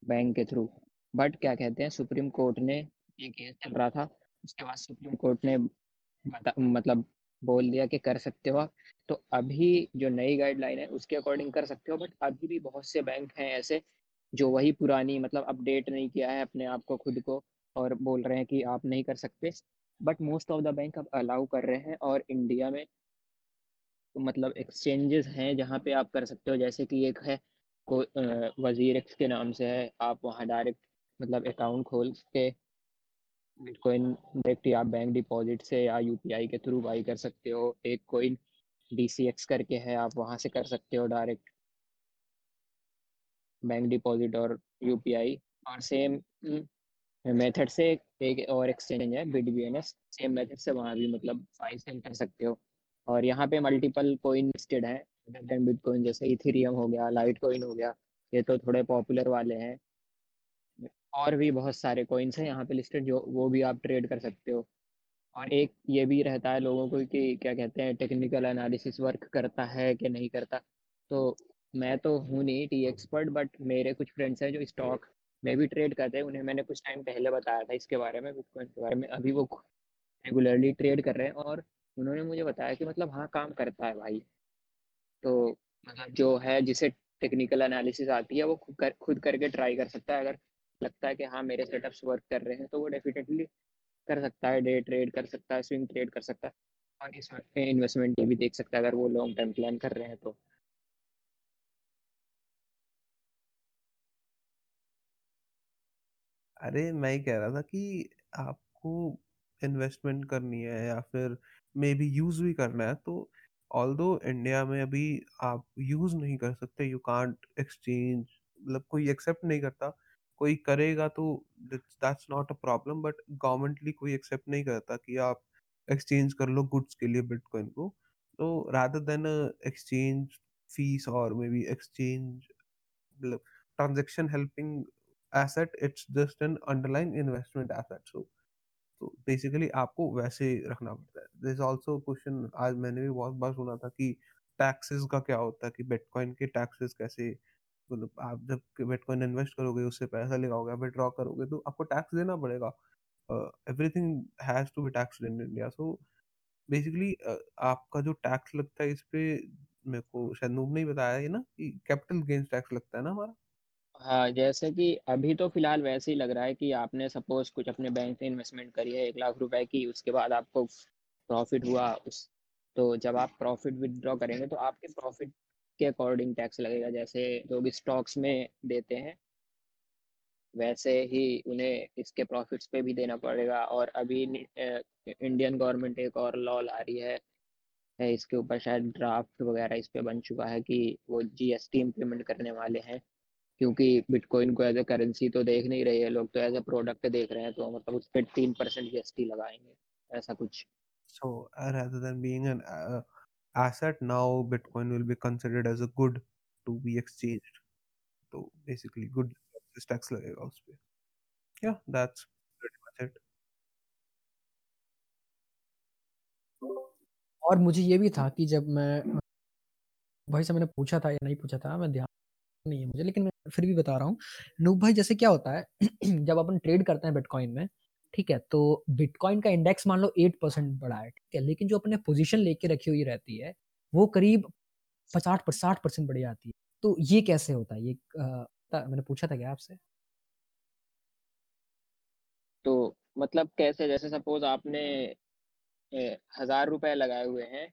बैंक के थ्रू, बट क्या कहते हैं सुप्रीम कोर्ट ने, ये केस चल रहा था, उसके बाद सुप्रीम कोर्ट ने मतलब बोल दिया कि कर सकते हो आप, तो अभी जो नई गाइडलाइन है उसके अकॉर्डिंग कर सकते हो, बट अभी भी बहुत से बैंक हैं ऐसे जो वही पुरानी मतलब अपडेट नहीं किया है अपने आप को, खुद को, और बोल रहे हैं कि आप नहीं कर सकते, but most of the bank अब अलाउ कर रहे हैं, और इंडिया में मतलब एक्सचेंजेस हैं जहाँ पे आप कर सकते हो, जैसे कि एक है को वजीर एक्स के नाम से है, आप वहाँ डायरेक्ट मतलब अकाउंट खोल के बिटकॉइन डायरेक्ट आप बैंक डिपॉजिट से या यूपीआई के थ्रू बाई कर सकते हो, एक कोइन डीसीएक्स करके है, आप वहाँ से कर सकते हो डायरेक्ट बैंक डिपॉजिट और यूपीआई, और सेम मेथड से एक और एक्सचेंज है बिटबीएनएस, सेम मेथड से वहाँ भी मतलब बाई सेल कर सकते हो, और यहाँ पे मल्टीपल कोइन लिस्टेड है बिटकॉइन, जैसे इथेरियम हो गया, लाइटकॉइन हो गया, ये तो थोड़े पॉपुलर वाले हैं, और भी बहुत सारे कोइन्स हैं यहाँ पे लिस्टेड जो वो भी आप ट्रेड कर सकते हो, और एक ये भी रहता है लोगों को कि क्या कहते हैं टेक्निकल एनालिसिस वर्क करता है कि नहीं करता, तो मैं तो हूँ नहीं टी एक्सपर्ट, बट मेरे कुछ फ्रेंड्स हैं जो स्टॉक मैं भी ट्रेड करते हैं, उन्हें मैंने कुछ टाइम पहले बताया था इसके बारे में, बिटकॉइन के बारे में, अभी वो रेगुलरली ट्रेड कर रहे हैं, और उन्होंने मुझे बताया कि मतलब हाँ काम करता है भाई, तो मतलब जो है जिसे टेक्निकल एनालिसिस आती है वो खुद कर, खुद करके ट्राई कर सकता है। अगर लगता है कि हाँ मेरे सेटअप्स वर्क कर रहे हैं तो वो डेफिनेटली कर सकता है, डे ट्रेड कर सकता है, स्विंग ट्रेड कर सकता है, और इस इन्वेस्टमेंट भी देख सकता है अगर वो लॉन्ग टर्म प्लान कर रहे हैं तो। अरे मैं ही कह रहा था कि आपको इन्वेस्टमेंट करनी है या फिर मे बी यूज़ भी करना है, तो ऑल दो इंडिया में अभी आप यूज़ नहीं कर सकते, यू कांट एक्सचेंज, मतलब कोई एक्सेप्ट नहीं करता, कोई करेगा तो that's not a problem, but गवर्नमेंटली कोई एक्सेप्ट नहीं करता कि आप एक्सचेंज कर लो गुड्स के लिए बिटकॉइन को। तो रादर देन एक्सचेंज फीस और मे बी एक्सचेंज मतलब transaction helping asset, it's just an underlying investment asset, so so basically आपको वैसे रखना पड़ता है। There's also question, आज मैंने भी बहुत बार सुना था कि taxes का क्या होता है, कि बिटकॉइन के taxes कैसे, मतलब आप जब बिटकॉइन इन्वेस्ट करोगे उससे पैसा लगाओगे विड्रॉ करोगे तो आपको टैक्स देना पड़ेगा, everything has to be taxed in India. So basically आपका जो टैक्स लगता है इस पे मेरे को शायद नूब नहीं बताया है ना कि कैपिटल गेन्स टैक्स लगता है ना हमारा। हाँ, जैसे कि अभी तो फिलहाल वैसे ही लग रहा है कि आपने सपोज कुछ अपने बैंक से इन्वेस्टमेंट करी है एक लाख रुपए की, उसके बाद आपको प्रॉफिट हुआ उस, तो जब आप प्रॉफिट विदड्रॉ करेंगे तो आपके प्रॉफिट के अकॉर्डिंग टैक्स लगेगा। जैसे लोग स्टॉक्स में देते हैं वैसे ही उन्हें इसके प्रॉफिट्स पे भी देना पड़ेगा। और अभी इंडियन गवर्नमेंट एक और लॉ ला रही है इसके ऊपर, शायद ड्राफ्ट वगैरह इस पर बन चुका है कि वो जी एस टी इम्प्लीमेंट करने वाले हैं, क्योंकि बिटकॉइन को एज ए करेंसी तो देख नहीं रहे हैं लोग, तो एज ए प्रोडक्ट देख रहे हैं, तो मतलब उस पे तीन परसेंट जी एस टी लगाएंगे ऐसा कुछ। So rather than being an asset now bitcoin will be considered as a good to be exchanged, तो बेसिकली गुड टैक्स लगेगा उस पे। या दैट्स प्रीटी मच इट। और मुझे ये भी था कि जब मैं भाई से मैंने पूछा था या नहीं पूछा था मैं ध्यान नहीं है मुझे, लेकिन मैं फिर भी बता रहा हूँ नूब भाई, जैसे क्या होता है जब अपन ट्रेड करते हैं बिटकॉइन में, ठीक है, तो बिटकॉइन का इंडेक्स मान लो एट परसेंट बढ़ा है, ठीक है, लेकिन जो अपने पोजीशन लेके रखी हुई रहती है वो करीब पचास साठ परसेंट बढ़ जाती है, तो ये कैसे होता है? ये आ, मैंने पूछा था क्या आपसे? तो मतलब कैसे, जैसे सपोज आपने ए, हजार रुपए लगाए हुए हैं।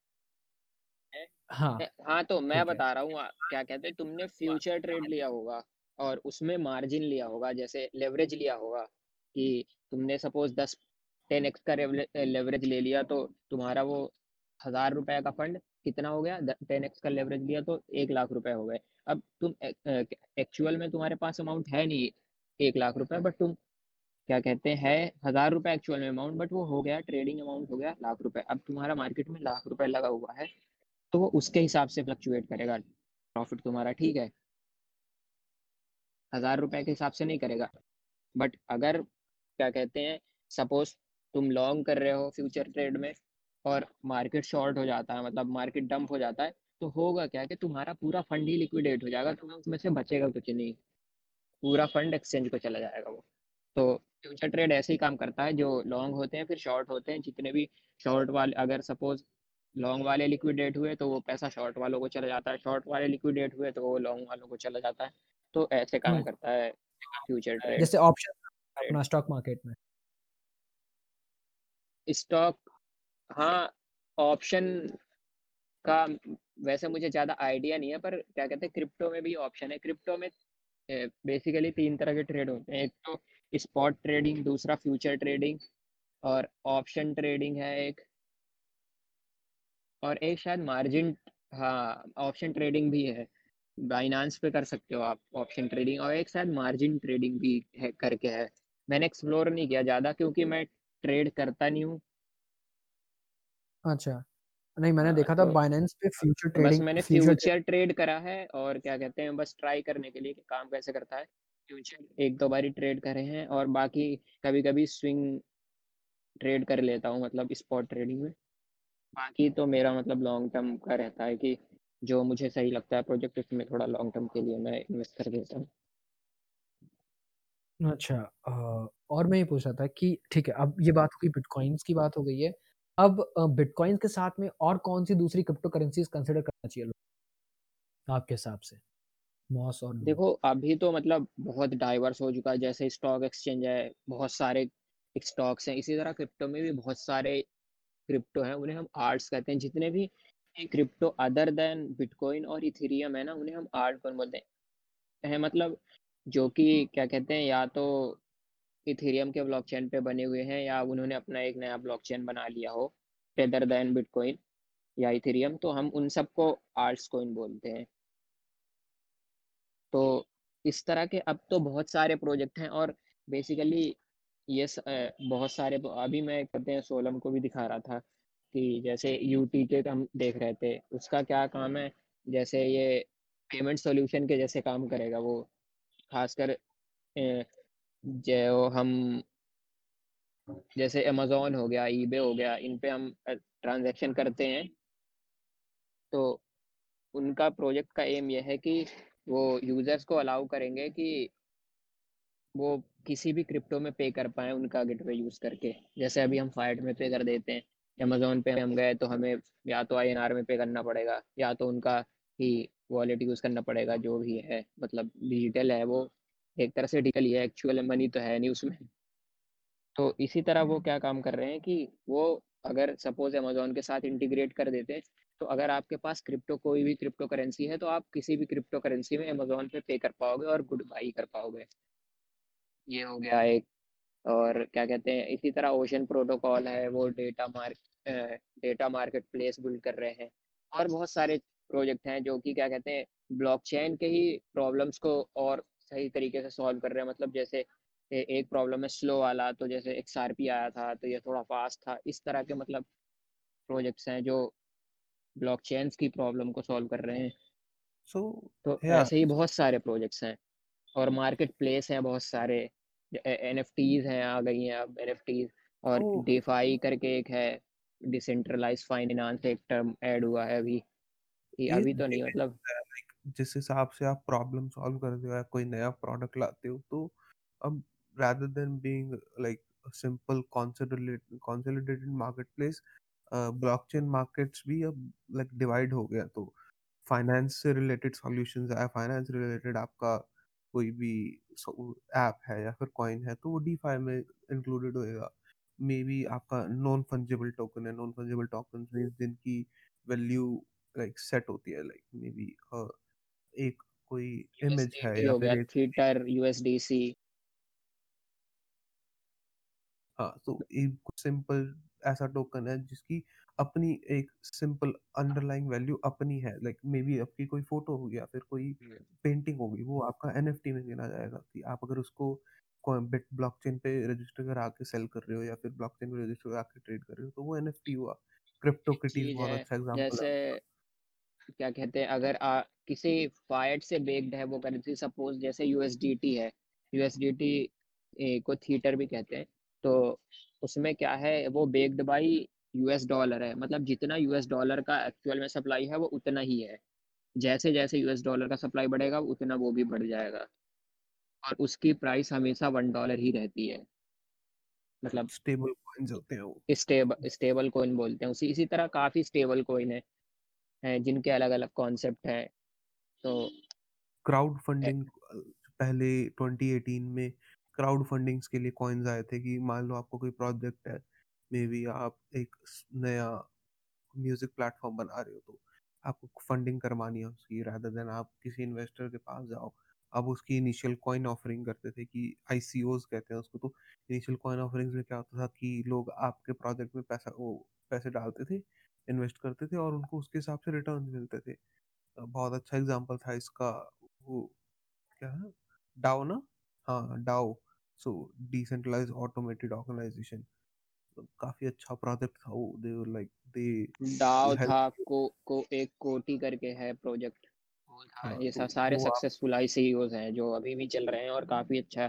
हाँ हाँ, तो मैं बता रहा हूँ क्या कहते हैं, तुमने फ्यूचर ट्रेड लिया होगा और उसमें मार्जिन लिया होगा, जैसे लेवरेज लिया होगा कि तुमने सपोज दस टेन एक्स का लेवरेज ले लिया, तो तुम्हारा वो हजार रुपए का फंड कितना हो गया, टेन एक्स का लेवरेज लिया तो एक लाख रुपए हो गए। अब तुम एक्चुअल में तुम्हारे पास अमाउंट है नहीं एक लाख रुपए, बट तुम क्या कहते हैं हजार रुपए एक्चुअल में अमाउंट, बट वो हो गया ट्रेडिंग अमाउंट हो गया लाख रुपए। अब तुम्हारा मार्केट में लाख रुपए लगा हुआ है तो वो उसके हिसाब से फ्लक्चुएट करेगा प्रॉफिट तुम्हारा, ठीक है, हजार रुपए के हिसाब से नहीं करेगा। बट अगर क्या कहते हैं सपोज तुम लॉन्ग कर रहे हो फ्यूचर ट्रेड में और मार्केट शॉर्ट हो जाता है, मतलब मार्केट डंप हो जाता है, तो होगा क्या कि तुम्हारा पूरा फंड ही लिक्विडेट हो जाएगा, तुम्हें उसमें से बचेगा कुछ नहीं, पूरा फंड एक्सचेंज को चला जाएगा वो। तो फ्यूचर ट्रेड ऐसे ही काम करता है, जो लॉन्ग होते हैं फिर शॉर्ट होते हैं, जितने भी शॉर्ट वाले, अगर सपोज लॉन्ग वाले लिक्विडेट हुए तो वो पैसा शॉर्ट वालों को चला जाता है, शॉर्ट वाले लिक्विडेट हुए तो वो लॉन्ग वालों को चला जाता है, तो ऐसे काम करता है फ्यूचर ट्रेड। जैसे ऑप्शन अपना स्टॉक मार्केट में स्टॉक, हाँ ऑप्शन का वैसे मुझे ज़्यादा आइडिया नहीं है, पर क्या कहते हैं क्रिप्टो में भी ऑप्शन है। क्रिप्टो में बेसिकली तीन तरह के ट्रेड होते हैं, एक तो स्पॉट ट्रेडिंग, दूसरा फ्यूचर ट्रेडिंग, और ऑप्शन ट्रेडिंग है एक, और एक शायद मार्जिन, हाँ ऑप्शन ट्रेडिंग भी है, बाइनांस पे कर सकते हो आप ऑप्शन ट्रेडिंग, और एक शायद मार्जिन ट्रेडिंग भी है करके है। मैंने एक्सप्लोर नहीं किया ज़्यादा क्योंकि मैं ट्रेड करता नहीं हूँ। अच्छा, नहीं मैंने देखा था बाइनेंस पे फ्यूचर ट्रेडिंग, बस मैंने फ्यूचर ट्रेड करा है और क्या कहते हैं बस ट्राई करने के लिए कि काम कैसे करता है फ्यूचर, एक दो बारी ट्रेड करे हैं, और बाकी कभी कभी स्विंग ट्रेड कर लेता हूँ मतलब स्पॉट ट्रेडिंग में। बाकी तो मेरा मतलब लॉन्ग टर्म का रहता है कि जो मुझे सही लगता है प्रोजेक्ट उसमें थोड़ा लॉन्ग टर्म के लिए मैं इन्वेस्ट कर देता हूँ। अच्छा, और मैं ये पूछ रहा था कि ठीक है अब ये बात हो गई बिटकॉइंस की बात हो गई है, अब बिटकॉइंस के साथ में और कौन सी दूसरी क्रिप्टो करेंसीज कंसिडर करना चाहिए आपके हिसाब से? मॉस और देखो अभी तो मतलब बहुत डाइवर्स हो चुका है, जैसे स्टॉक एक्सचेंज है, बहुत सारे स्टॉक्स हैं, इसी तरह क्रिप्टो में भी बहुत सारे क्रिप्टो हैं, उन्हें हम आर्ट्स कहते हैं। जितने भी क्रिप्टो अदर देन बिटकॉइन और इथेरियम है ना, उन्हें हम आर्ट कॉइन बोलते हैं, मतलब जो कि क्या कहते हैं या तो इथेरियम के ब्लॉकचेन पे बने हुए हैं या उन्होंने अपना एक नया ब्लॉकचेन बना लिया हो रेदर देन बिटकॉइन या इथेरियम, तो हम उन सबको आर्ट्स कॉइन बोलते हैं। तो इस तरह के अब तो बहुत सारे प्रोजेक्ट हैं और बेसिकली ये बहुत सारे, अभी मैं कहते हैं सोलम को भी दिखा रहा था कि जैसे यूटी के हम देख रहे थे उसका क्या काम है, जैसे ये पेमेंट सॉल्यूशन के जैसे काम करेगा वो, खासकर जो हम जैसे अमेजोन हो गया, ईबे हो गया, इन पे हम ट्रांजैक्शन करते हैं, तो उनका प्रोजेक्ट का एम यह है कि वो यूजर्स को अलाउ करेंगे कि वो किसी भी क्रिप्टो में पे कर पाएं उनका गेटवे यूज करके। जैसे अभी हम फाइट में पे कर देते हैं, अमेजोन पे हम गए तो हमें या तो आई एन आर में पे करना पड़ेगा या तो उनका ही वॉलेट यूज करना पड़ेगा, जो भी है मतलब डिजिटल है वो, एक तरह से डिजिटल ही है, एक्चुअल मनी तो है नहीं उसमें। तो इसी तरह वो क्या काम कर रहे हैं कि वो अगर सपोज अमेजोन के साथ इंटीग्रेट कर देते हैं तो अगर आपके पास क्रिप्टो कोई भी क्रिप्टो करेंसी है तो आप किसी भी क्रिप्टो करेंसी में अमेजोन पे पे कर पाओगे और गुड बाई कर पाओगे। ये हो गया एक, और क्या कहते हैं इसी तरह ओशन प्रोटोकॉल है, वो data mark data marketplace build कर रहे हैं, और बहुत सारे प्रोजेक्ट हैं जो कि क्या कहते हैं ब्लॉकचेन के ही प्रॉब्लम्स को और सही तरीके से सॉल्व कर रहे हैं। मतलब जैसे एक प्रॉब्लम है स्लो वाला, तो जैसे एक्सआरपी आया था तो ये थोड़ा फास्ट था, इस तरह के मतलब प्रोजेक्ट्स हैं जो ब्लॉकचेन्स की प्रॉब्लम को सॉल्व कर रहे हैं। सो so, तो ऐसे ही बहुत सारे प्रोजेक्ट्स हैं और मार्केट प्लेस हैं बहुत सारे, एनएफटीज हैं, आ गई हैं अब एनएफटीज, और डीफाई oh. करके एक है, डिसेंट्रलाइज्ड फाइनेंस एक टर्म ऐड हुआ है अभी, अभी तो नहीं मतलब जिस हिसाब से आप प्रॉब्लम सॉल्व करते हो या कोई नया प्रोडक्ट लाते हो, तो अब rather than being like a simple consolidated consolidated marketplace, uh, blockchain markets भी अब like divide हो गया। तो finance से related solutions है, finance related आपका कोई भी ऐप है या फिर coin है तो वो DeFi में included होएगा। मे बी आपका नॉन फंजेबल टोकन है, नॉन फंजेबल टोकन जिनकी वैल्यू लाइक सेट होती है, लाइक मे बी एक कोई इमेज है या फिर Twitter U S D C। हाँ, तो एक सिंपल ऐसा टोकन है जिसकी अपनी एक सिंपल अंडरलाइंग वैल्यू अपनी है, लाइक मे बी आपकी कोई फोटो होगी या फिर कोई पेंटिंग होगी, वो आपका एनएफटी में गिना जाएगा कि आप अगर उसको बिट ब्लॉकचेन पे रजिस्टर करा के सेल कर रहे हो या फिर ब्लॉकचेन पे रजिस्टर करा के ट्रेड कर रहे हो तो वो एनएफटी हुआ। क्रिप्टो किटीज बहुत अच्छा एग्जांपल है, जैसे क्या कहते हैं अगर आ, किसी फायट से बेक्ड है वो करेंसी, सपोज जैसे यूएसडीटी है, यूएसडीटी को थीटर भी कहते हैं, तो उसमें क्या है वो बेक्ड बाई यूएस डॉलर है, मतलब जितना यूएस डॉलर का एक्चुअल में सप्लाई है वो उतना ही है, जैसे जैसे यूएस डॉलर का सप्लाई बढ़ेगा उतना वो भी बढ़ जाएगा, और उसकी प्राइस हमेशा वन डॉलर ही रहती है, मतलब स्टेबल कॉइन्स होते हैं वो, स्टेबल स्टेबल कॉइन बोलते हैं उसी। इसी तरह काफ़ी स्टेबल कॉइन है, हैं जिनके अलग अलग कॉन्सेप्ट हैं। तो क्राउड फंडिंग पहले ट्वेंटी एटीन में क्राउड फंडिंग्स के लिए कॉइन्स आए थे कि मान लो आपको कोई प्रोजेक्ट है, मे बी आप एक नया म्यूजिक प्लेटफॉर्म बना रहे हो तो आपको फंडिंग करवानी है उसकी, रादर देन आप किसी इन्वेस्टर के पास जाओ। अब उसकी इनिशियल कॉइन ऑफरिंग करते थे कि आईसीओज कहते हैं उसको, तो इनिशियल कॉइन ऑफरिंग्स में क्या होता था कि लोग आपके प्रोजेक्ट में पैसा वो पैसे डालते थे, इन्वेस्ट करते थे और उनको उसके हिसाब से रिटर्न मिलते थे। बहुत अच्छा एग्जाम्पल था इसका वो क्या है डाओ ना, हाँ DAO, so decentralise automated organisation, काफी अच्छा प्रोजेक्ट था वो। दे वर लाइक दे डाओ था को को एक कोटी करके है प्रोजेक्ट, हाँ, ये तो, सारे सक्सेसफुल आईसीओज हैं जो अभी भी चल रहे हैं और काफी अच्छा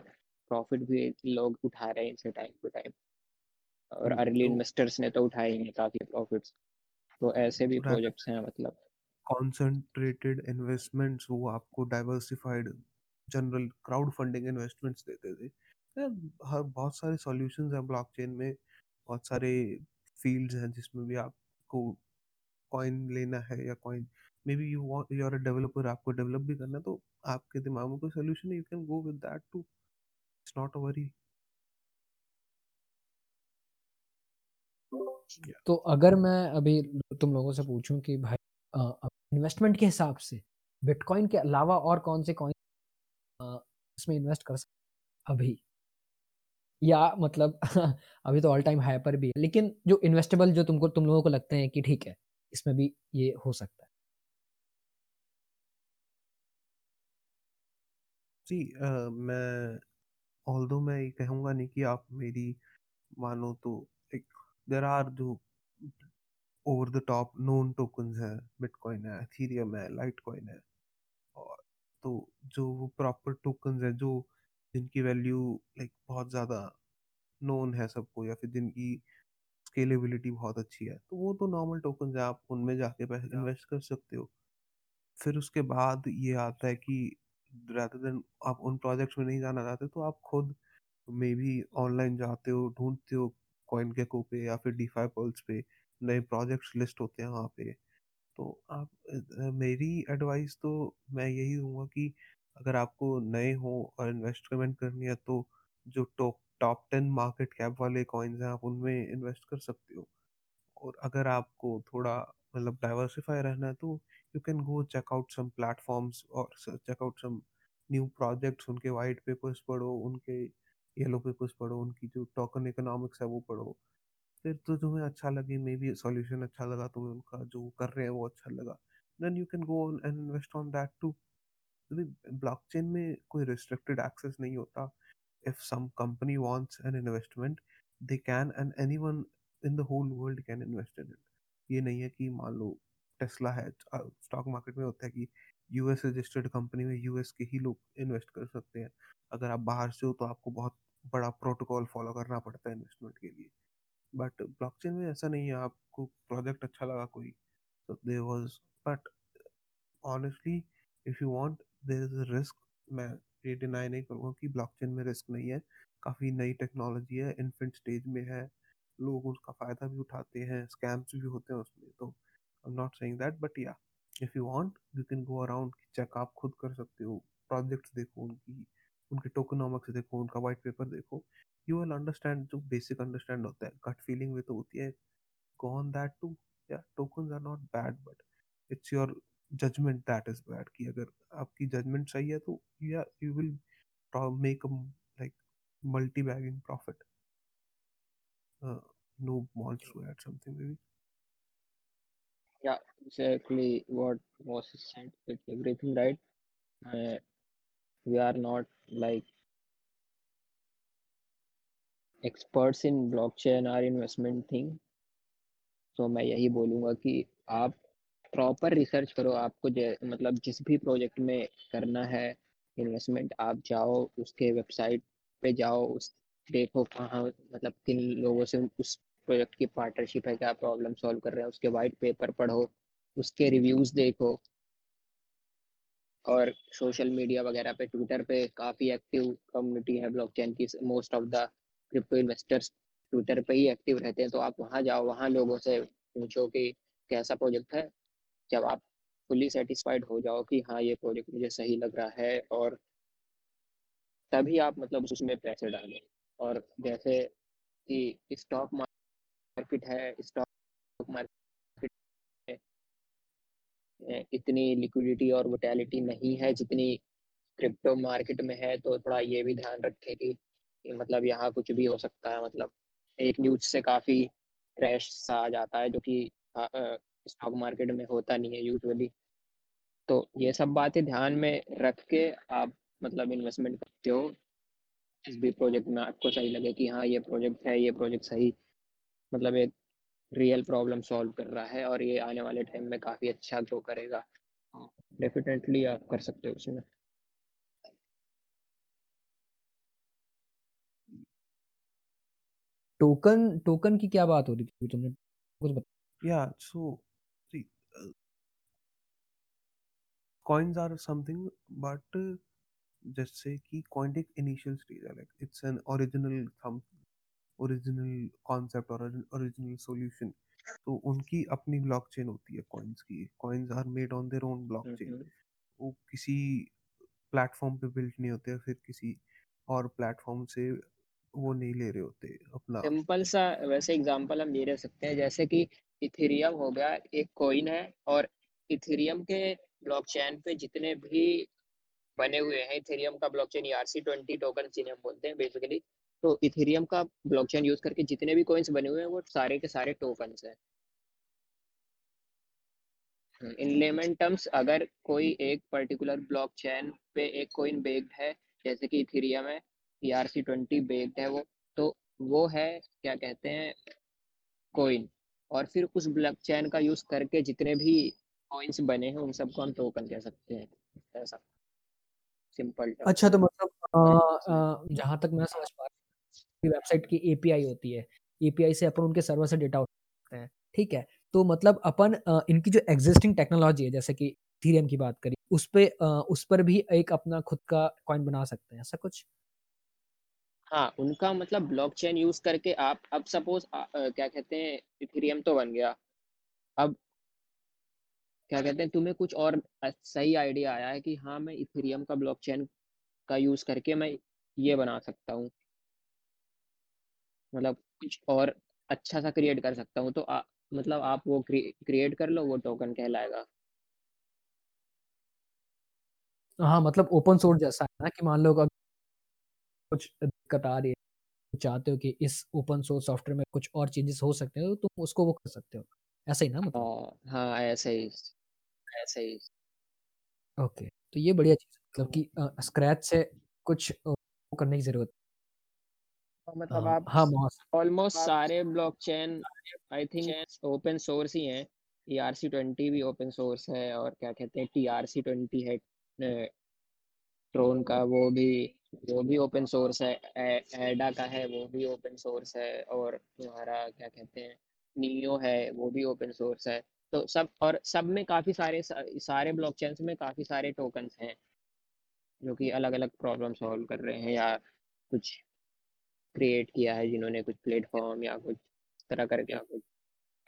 प्रॉफिट भी लोग उठा रहे हैं इनसे टाइम टू टाइम, और अर्ली इन्वेस्टर्स ने तो उठाए ही काफी प्रॉफिट्स, तो ऐसे भी प्रोजेक्ट्स हैं। मतलब कंसंट्रेटेड इन्वेस्टमेंट्स वो आपको diversified general crowd funding investments देते थे। हर बहुत सारे सॉल्यूशंस हैं ब्लॉकचेन में, बहुत सारे फील्ड्स हैं जिसमें भी आपको कॉइन लेना है या coin maybe you want, you are a developer, आपको डेवलप भी करना है तो आपके दिमाग में कोई सोल्यूशन है, you can go with that too, it's not a worry. तो अगर मैं अभी तुम लोगों से पूछूं कि भाई इन्वेस्टमेंट के हिसाब से बिटकॉइन के अलावा और कौन से कॉइन इसमें इन्वेस्ट कर सकते अभी, या मतलब अभी तो ऑल टाइम हाई पर भी है, लेकिन जो इन्वेस्टेबल जो तुमको तुम लोगों को लगते हैं कि ठीक है इसमें भी ये हो सकता है। जी uh, मैं ऑल्दो मैं ये कहूँगा नहीं कि आप मेरी मानो, तो एक देर आर जो over the top known tokens हैं, बिटकॉइन है, एथीरियम है, लाइटकॉइन है, और तो जो वो प्रॉपर टोकन्स हैं जो जिनकी वैल्यू लाइक बहुत ज़्यादा नोन है सबको, या फिर जिनकी स्केलेबिलिटी बहुत अच्छी है, तो वो तो नॉर्मल टोकन्स हैं, आप उनमें जाके पैसे इन्वेस्ट कर सकते हो। फिर उसके बाद ये आता है कि rather than आप उन प्रोजेक्ट्स में नहीं जाना चाहते तो आप खुद मे भी ऑनलाइन जाते हो, ढूंढते हो कॉइन के को पे या फिर डीफाई पर्ल्स पे नए प्रोजेक्ट्स लिस्ट होते हैं वहाँ पे। तो आप मेरी एडवाइस तो मैं यही दूंगा कि अगर आपको नए हो और इन्वेस्टमेंट करनी है तो जो top top ten market cap वाले कॉइन्स हैं आप उनमें इन्वेस्ट कर सकते हो, और अगर आपको थोड़ा मतलब डाइवर्सिफाई रहना है तो you can go check out some platforms और check out some new projects, उनके वाइट पेपर्स पढ़ो, उनके येलो पेपर्स पढ़ो, उनकी जो टोकन इकोनॉमिक्स है वो पढ़ो, फिर तो तुम्हें अच्छा लगे, मे बी सॉल्यूशन अच्छा लगा तुम्हें, उनका जो कर रहे हैं वो अच्छा लगा, then you can go and invest on that too. Blockchain में कोई रिस्ट्रिक्टेड एक्सेस नहीं होता, if some company wants an investment they can and anyone in the whole world can invest in it. ये नहीं है कि मान लो टेस्ला है, स्टॉक मार्केट में होता है कि यूएस रजिस्टर्ड कंपनी में यूएस के ही लोग इन्वेस्ट कर सकते हैं, अगर आप बाहर से हो तो आपको बहुत बड़ा प्रोटोकॉल फॉलो करना पड़ता है इन्वेस्टमेंट के लिए, बट ब्लॉकचेन में ऐसा नहीं है। आपको प्रोजेक्ट अच्छा लगा कोई, so there was, but honestly if you want there is a risk. मैं ये डिनाई नहीं करूँगा कि ब्लॉकचेन में रिस्क नहीं है, काफ़ी नई टेक्नोलॉजी है, इन्फेंट स्टेज में है, लोग उसका फ़ायदा भी उठाते हैं, स्कैम्स भी होते हैं उसमें, तो I am not saying that, but या if you want you can go around, check आप खुद कर सकते हो, प्रोजेक्ट्स देखो, उनकी उनके टोकनॉमिक्स देखो, उनका वाइट पेपर देखो, यू विल अंडरस्टैंड, जो बेसिक अंडरस्टैंड होता है, गट फीलिंग भी तो होती है, go on that too. Yeah tokens are not bad but it's your judgement that is bad, कि अगर आपकी जजमेंट सही है तो yeah you will make like multi bagging profit. No wants to add something maybe? Yeah, exactly what Moses said, it's everything right. Uh, we are not like experts in blockchain or investment thing. So मैं यही बोलूँगा कि आप proper research करो, आपको मतलब जिस भी प्रोजेक्ट में करना है इन्वेस्टमेंट, आप जाओ उसके वेबसाइट पे जाओ, उस देखो कहाँ मतलब किन लोगों से उस प्रोजेक्ट की पार्टनरशिप है, क्या प्रॉब्लम सॉल्व कर रहे हैं, उसके वाइट पेपर पढ़ो, उसके रिव्यूज़ देखो, और सोशल मीडिया वगैरह पे, ट्विटर पे काफ़ी एक्टिव कम्युनिटी है ब्लॉकचेन की, most of the crypto investors Twitter पे ही एक्टिव रहते हैं, तो आप वहाँ जाओ, वहाँ लोगों से पूछो कि कैसा प्रोजेक्ट है। जब आप फुली सेटिस्फाइड हो जाओ कि हाँ ये प्रोजेक्ट मुझे सही लग रहा है, और तभी आप मतलब उसमें पैसे डालें। और जैसे कि स्टॉक मार्केट है, स्टॉक मार्केट में इतनी लिक्विडिटी और वोटैलिटी नहीं है जितनी क्रिप्टो मार्केट में है, तो थोड़ा ये भी ध्यान रखें कि मतलब यहाँ कुछ भी हो सकता है, मतलब एक न्यूज से काफ़ी क्रैश सा आ जाता है जो कि आ, आ, स्टॉक मार्केट में होता नहीं है यूजुअली। तो ये सब बातें ध्यान में रख के आप मतलब इन्वेस्टमेंट करते हो जिस भी प्रोजेक्ट में आपको सही लगे कि हाँ ये प्रोजेक्ट है, ये प्रोजेक्ट सही मतलब एक रियल प्रॉब्लम सॉल्व कर रहा है और ये आने वाले टाइम में काफ़ी अच्छा ग्रो करेगा, डेफिनेटली आप कर सकते हो उसमें। टोकन टोकन की क्या बात हो रही थी तुमने कुछ बता? Yeah so coins are something but uh, just say ki coin is initial stage, like it's an original some original concept or an original solution, so unki apni blockchain hoti hai coins ki, coins are made on their own blockchain, wo kisi platform पे built नहीं होते, फिर किसी और platform से वो नहीं ले रहे होते अपना। सिंपल सा वैसे एग्जांपल हम ये ले सकते हैं जैसे कि इथेरियम हो गया, एक कॉइन है और इथेरियम के ब्लॉकचेन पे जितने भी बने हुए हैं, इथेरियम का blockchain T R C twenty token जिन्हें हम बोलते हैं बेसिकली, तो इथेरियम का ब्लॉकचेन यूज करके जितने भी कॉइन्स बने हुए हैं वो सारे के सारे टोकन्स हैं। इन लेमन टर्म्स अगर कोई एक पर्टिकुलर ब्लॉकचेन पे एक कॉइन बेस्ड है जैसे कि इथेरियम है, T R C twenty based है वो, तो वो है क्या कहते हैं कॉइन, और फिर उस ब्लॉकचेन का यूज करके जितने भी कॉइन्स बने हैं उन सबको हम टोकन कह सकते हैं, ऐसा सिंपल। अच्छा, तो मतलब जहाँ तक मैं समझ पा रहा हूँ वेबसाइट की एपीआई होती है, एपीआई से अपन उनके सर्वर से डेटा उठाते हैं, ठीक है। तो मतलब अपन इनकी जो एग्जिस्टिंग टेक्नोलॉजी है जैसे कि इथेरियम की बात करी उस पे उस पर भी एक अपना खुद का कॉइन बना सकते हैं ऐसा कुछ। हाँ, उनका मतलब ब्लॉकचेन यूज करके आप अब सपोज क्या कहते हैं इथेरियम तो बन गया, अब क्या कहते हैं तुम्हें कुछ और सही आइडिया आया है कि हाँ मैं इथेरियम का ब्लॉकचेन का यूज करके मैं ये बना सकता हूँ, मतलब कुछ और अच्छा सा क्रिएट कर सकता हूँ, तो आ, मतलब आप वो क्रिएट कर लो, वो टोकन कहलाएगा। हाँ, मतलब ओपन सोर्स जैसा है ना, कि मान लो अगर कुछ दिक्कत आ रही है, चाहते हो कि इस ओपन सोर्स सॉफ्टवेयर में कुछ और चेंजेस हो सकते हैं तो तुम उसको वो कर सकते हो, ऐसा ही ना मतलब। हाँ, ऐसा ही ऐसा ही ओके। तो ये बढ़िया चीज़, मतलब कि स्क्रैच से कुछ करने की जरूरत है। मतलब आप ऑलमोस्ट सारे blockchain I think open source ही हैं, टी आर सी ट्वेंटी भी ओपन सोर्स है और क्या कहते हैं टी आर सी ट्वेंटी है ट्रोन का, वो भी वो भी ओपन सोर्स है, एडा का है वो भी ओपन सोर्स है, और तुम्हारा क्या कहते हैं नियो है वो भी ओपन सोर्स है। तो सब और सब में काफ़ी सारे सारे ब्लॉकचेन्स में काफ़ी सारे टोकन्स हैं जो कि अलग अलग प्रॉब्लम सॉल्व कर रहे हैं या कुछ क्रिएट किया है जिन्होंने कुछ प्लेटफॉर्म या कुछ इस तरह करके कुछ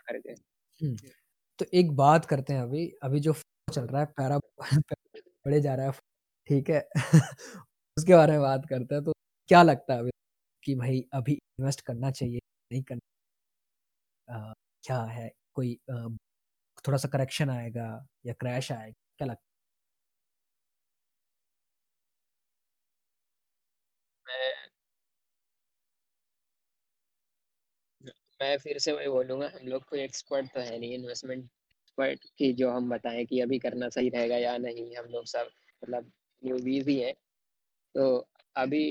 करके। तो एक बात करते हैं, अभी अभी जो चल रहा है पैरा बढ़े जा रहा है, ठीक है उसके बारे में बात करते हैं। तो क्या लगता है अभी कि भाई अभी इन्वेस्ट करना चाहिए नहीं करना, आ, क्या है कोई आ, थोड़ा सा करेक्शन आएगा या क्रैश आएगा, क्या लगता है? मैं... मैं फिर से वही बोलूँगा, हम लोग कोई एक्सपर्ट तो है नहीं इन्वेस्टमेंट एक्सपर्ट की जो हम बताएं कि अभी करना सही रहेगा या नहीं, हम लोग सब मतलब न्यूबीज ही हैं। तो अभी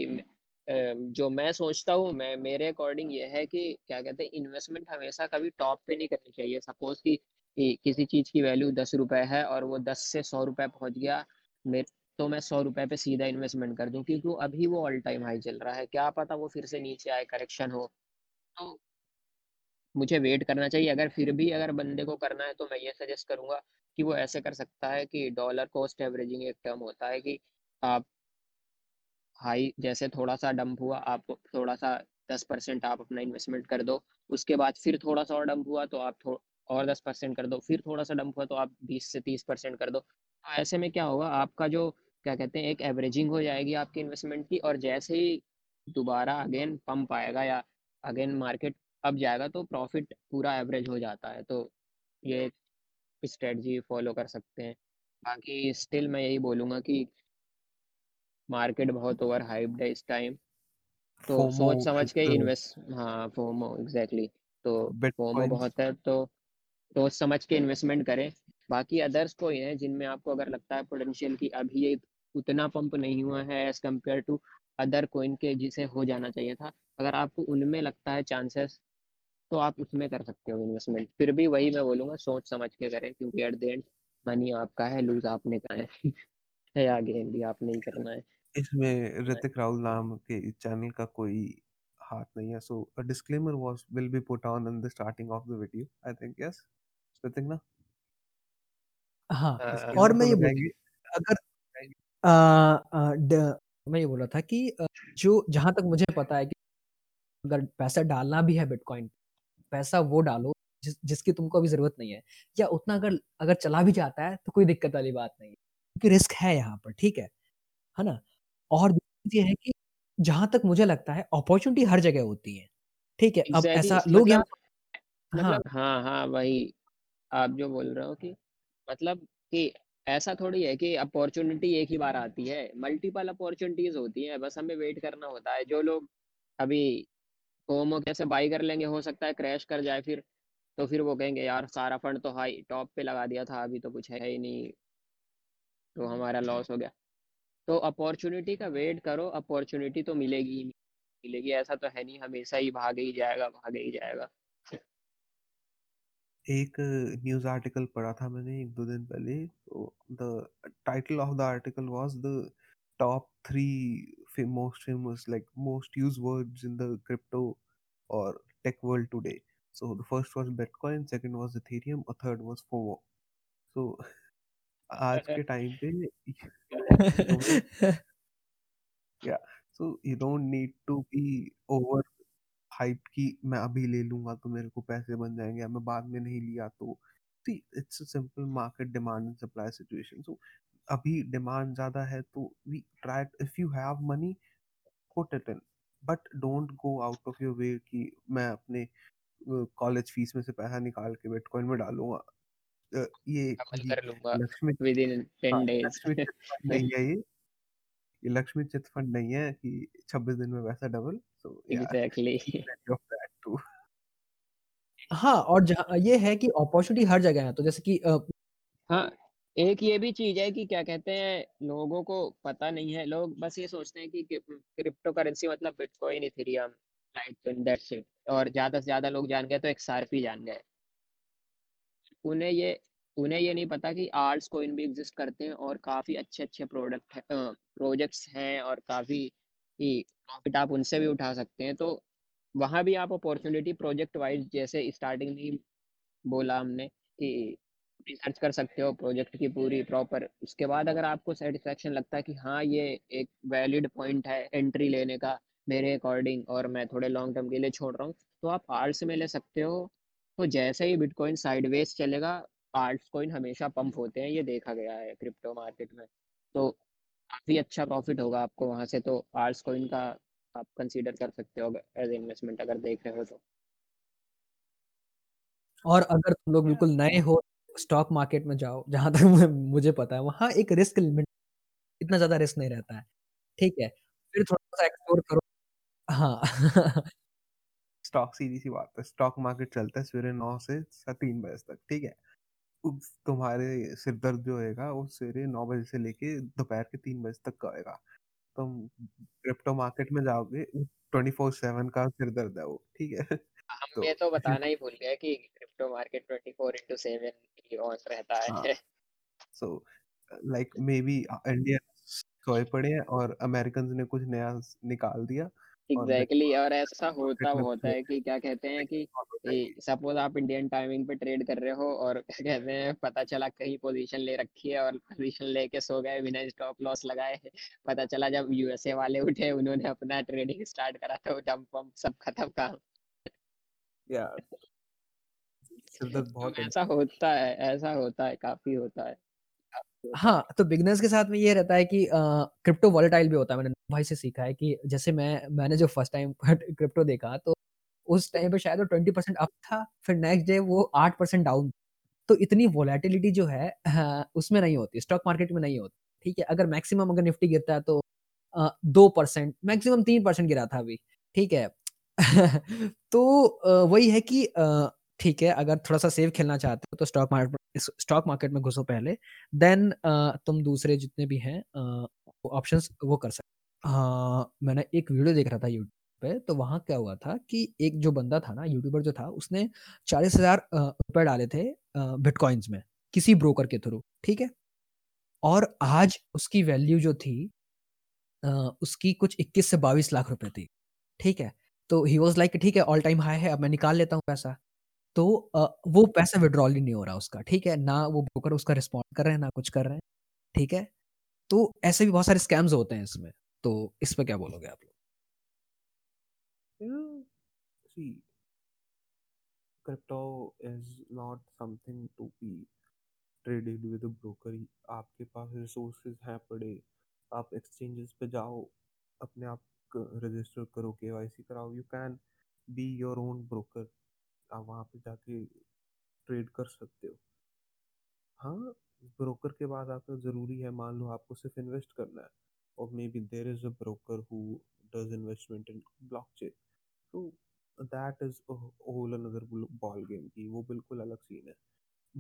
जो मैं सोचता हूँ मैं मेरे अकॉर्डिंग ये है कि क्या कहते हैं इन्वेस्टमेंट हमेशा कभी टॉप पे नहीं करनी चाहिए। सपोज कि, कि किसी चीज़ की वैल्यू दस रुपये है और वो दस से सौ रुपये पहुँच गया मेरे, तो मैं सौ रुपये पे सीधा इन्वेस्टमेंट कर दूँ क्योंकि अभी वो ऑल टाइम हाई चल रहा है, क्या पता वो फिर से नीचे आए करेक्शन हो, तो मुझे वेट करना चाहिए। अगर फिर भी अगर बंदे को करना है तो मैं ये सजेस्ट करूँगा कि वो ऐसे कर सकता है कि डॉलर कॉस्ट एवरेजिंग एक टर्म होता है कि आप हाई जैसे थोड़ा सा डंप हुआ आप थोड़ा सा दस परसेंट आप अपना इन्वेस्टमेंट कर दो, उसके बाद फिर थोड़ा सा और डंप हुआ तो आप थो, और दस परसेंट कर दो, फिर थोड़ा सा डंप हुआ तो आप बीस से तीस परसेंट कर दो। तो ऐसे में क्या होगा आपका जो क्या कहते हैं एक एवरेजिंग हो जाएगी आपकी इन्वेस्टमेंट की, और जैसे ही दोबारा अगेन पंप आएगा या अगेन मार्केट अब जाएगा तो प्रॉफिट पूरा एवरेज हो जाता है। तो ये स्ट्रेटजी फॉलो कर सकते हैं। बाकी स्टिल मैं यही बोलूँगा कि मार्केट बहुत ओवर हाइप्ड है इस टाइम, तो सोच समझ के इन्वेस्ट। हाँ, फोमो एग्जैक्टली, तो फोमो बहुत है तो सोच समझ के इन्वेस्टमेंट करें। बाकी अदर्स कोई है जिनमें आपको अगर लगता है पोटेंशियल कि अभी ये उतना पंप नहीं हुआ है as compare to other coin के जिसे हो जाना चाहिए था, अगर आपको उनमें लगता है चांसेस तो आप उसमें कर सकते हो इन्वेस्टमेंट। फिर भी वही मैं बोलूँगा सोच समझ के करें क्योंकि एट द एंड मनी आपका है, लूज आपने कहा है आगे भी आपने ही करना है। इसमें ऋतिक राहुल नाम के चैनल का कोई हाथ नहीं है, so a disclaimer was will be put on in the starting of the video I think. Yes Hrithik ना, हाँ। और मैं ये बोल अगर मैं ये बोल रहा था कि जो जहाँ तक मुझे पता है कि अगर पैसा डालना भी है बिटकॉइन पैसा वो डालो जिस, जिसकी तुमको अभी जरूरत नहीं है, या उतना अगर अगर चला भी जाता है तो कोई दिक्कत वाली बात नहीं है क्योंकि रिस्क है यहाँ पर, ठीक है। है ना। और दूसरी चीज़ ये है कि जहां तक मुझे लगता है अपॉर्चुनिटी हर जगह होती है, ठीक है। अब Exactly, ऐसा लोग मतलब, यहाँ हाँ मतलब हाँ हाँ वही आप जो बोल रहे हो कि मतलब कि ऐसा थोड़ी है कि अपॉर्चुनिटी एक ही बार आती है, मल्टीपल अपॉर्चुनिटीज होती है, बस हमें वेट करना होता है। जो लोग अभी कोमो कैसे बाई कर लेंगे, हो सकता है क्रैश कर जाए, फिर तो फिर वो कहेंगे यार सारा फंड तो हाई टॉप पे लगा दिया था, अभी तो कुछ है ही नहीं, तो हमारा लॉस हो गया। तो अपॉर्चुनिटी का वेट करो, अपॉर्चुनिटी तो मिलेगी ही मिलेगी, ऐसा तो है नहीं हमेशा ही भागे ही जाएगा भागे ही जाएगा। एक न्यूज आर्टिकल पढ़ा था मैंने एक दो दिन पहले, the title of the article was the top three most famous like most use words in the crypto और tech world today. So the first was Bitcoin, second was Ethereum, और third was FOMO. So आज के time पे yeah, so you don't need to be over hyped कि मैं अभी ले लूँगा तो मेरे को पैसे बन जाएंगे या मैं बाद में नहीं लिया तो। See, it's a simple market demand and supply situation. So अभी demand ज़्यादा है तो we try, if you have money, put it in, but don't go out of your way कि मैं अपने कॉलेज फीस में से पैसा निकाल के बिटकॉइन में डालूंगा, ये लक्ष्मी चिट फंड नहीं है कि छब्बीस दिन में पैसा डबल। सो एग्जैक्टली हाँ, और ये है कि अपॉर्चुनिटी हर जगह है, तो जैसे कि हाँ एक ये भी चीज है कि क्या कहते हैं लोगों को पता नहीं है, लोग बस ये सोचते हैं कि क्रिप्टो करेंसी मतलब bitcoin Ethereum Litecoin that's it, और ज्यादा से ज्यादा लोग जान गए तो एक्सआरपी जान गए। उन्हें ये उन्हें ये नहीं पता कि आर्ट्स कॉइन भी एग्जिस्ट करते हैं और काफी अच्छे अच्छे प्रोडक्ट प्रोजेक्ट्स हैं और काफी प्रॉफिट आप उनसे भी उठा सकते हैं। तो वहाँ भी आप अपॉर्चुनिटी प्रोजेक्ट वाइज, जैसे स्टार्टिंग में बोला हमने कि रिसर्च कर सकते हो प्रोजेक्ट की पूरी प्रॉपर, उसके बाद अगर आपको सेटिस्फेक्शन लगता है कि हाँ ये एक वैलिड पॉइंट है एंट्री लेने का मेरे अकॉर्डिंग और मैं थोड़े लॉन्ग टर्म के लिए छोड़ रहा हूँ, तो आप आर्ट्स में ले सकते हो। तो जैसे ही बिटकॉइन साइडवेज चलेगा आर्ट्स कॉइन हमेशा पंप होते हैं, ये देखा गया है क्रिप्टो मार्केट में, तो काफ़ी अच्छा प्रॉफिट होगा आपको वहाँ से। तो आर्ट्स कॉइन का आप कंसीडर कर सकते हो एज इन्वेस्टमेंट अगर देख रहे हो तो। और अगर तुम लोग बिल्कुल नए हो स्टॉक मार्केट में जाओ, जहाँ तक मुझे पता है वहाँ एक रिस्क लिमिट, इतना ज़्यादा रिस्क नहीं रहता है, ठीक है, फिर थोड़ा सा एक्सप्लोर करो। हाँ स्टॉक सीधी सी बात है, स्टॉक मार्केट चलता है सवेरे नौ से तीन बजे तक, ठीक है। तुम्हारे सिर दर्द जो होगा वो सवेरे नौ बजे से लेके दोपहर के तीन बजे तक का होगा। तुम क्रिप्टो मार्केट में जाओगे ट्वेंटी फोर सेवन का सिर दर्द है वो, ठीक है। हम ये तो बताना ही भूल गए कि crypto market twenty four into seven on रहता है। So like maybe Indian सोए पड़े हैं और अमेरिकन ने कुछ नया निकाल दिया। एग्जैक्टली exactly, और ऐसा होता होता है कि क्या कहते हैं कि सपोज आप इंडियन टाइमिंग पे ट्रेड कर रहे हो और क्या कहते हैं पता चला कहीं पोजीशन ले रखी है और पोजीशन लेके सो गए बिना स्टॉप लॉस लगाए, पता चला जब यूएसए वाले उठे उन्होंने अपना ट्रेडिंग स्टार्ट करा तो डंप पंप सब खत्म काम। या बहुत ऐसा होता है, ऐसा होता है, काफी होता है। हाँ, तो बिगनर्स के साथ में ये रहता है कि क्रिप्टो वॉलेटाइल भी होता है। मैंने भाई से सीखा है कि जैसे मैं मैंने जो फर्स्ट टाइम क्रिप्टो देखा तो उस टाइम पे शायद वो ट्वेंटी परसेंट अप था, फिर नेक्स्ट डे वो आठ परसेंट डाउन। तो इतनी वॉलेटिलिटी जो है उसमें नहीं होती, स्टॉक मार्केट में नहीं होती, ठीक है। अगर मैक्सिमम अगर निफ्टी गिरता है तो दो परसेंट मैक्सिमम तीन परसेंट गिरा था अभी, ठीक है। तो वही है कि ठीक है, अगर थोड़ा सा सेफ खेलना चाहते हो तो स्टॉक मार्केट स्टॉक मार्केट में घुसो पहले, देन तुम दूसरे जितने भी हैं वो ऑप्शंस वो कर सकते हो। मैंने एक वीडियो देख रहा था यूट्यूब पे, तो वहाँ क्या हुआ था कि एक जो बंदा था ना यूट्यूबर जो था उसने चालीस हजार रुपये डाले थे बिटकॉइंस में किसी ब्रोकर के थ्रू, ठीक है। और आज उसकी वैल्यू जो थी उसकी कुछ इक्कीस से बाईस लाख रुपये थी, ठीक है। तो ही वॉज लाइक ठीक है ऑल टाइम हाई है, अब मैं निकाल लेता हूँ पैसा। तो वो पैसा विड्रॉल ही नहीं हो रहा उसका, ठीक है, ना वो ब्रोकर उसका रिस्पॉन्ड कर रहे हैं ना कुछ कर रहे हैं, ठीक है। तो ऐसे भी बहुत सारे स्कैम्स होते हैं इसमें, तो इस पे क्या बोलोगे आप लोग? Crypto is not something to be traded with a broker. आपके पास रिसोर्सेज हैं पड़े, आप एक्सचेंजेस पे जाओ, अपने आप रजिस्टर करो, केवाईसी कराओ, you can be your own broker, आप वहाँ पे जाके ट्रेड कर सकते हो। हाँ, ब्रोकर के बाद आपको ज़रूरी है, मान लो आपको सिर्फ इन्वेस्ट करना है और maybe there is a broker who does investment in blockchain, तो that is a whole another ball game की, वो बिल्कुल अलग सीन है।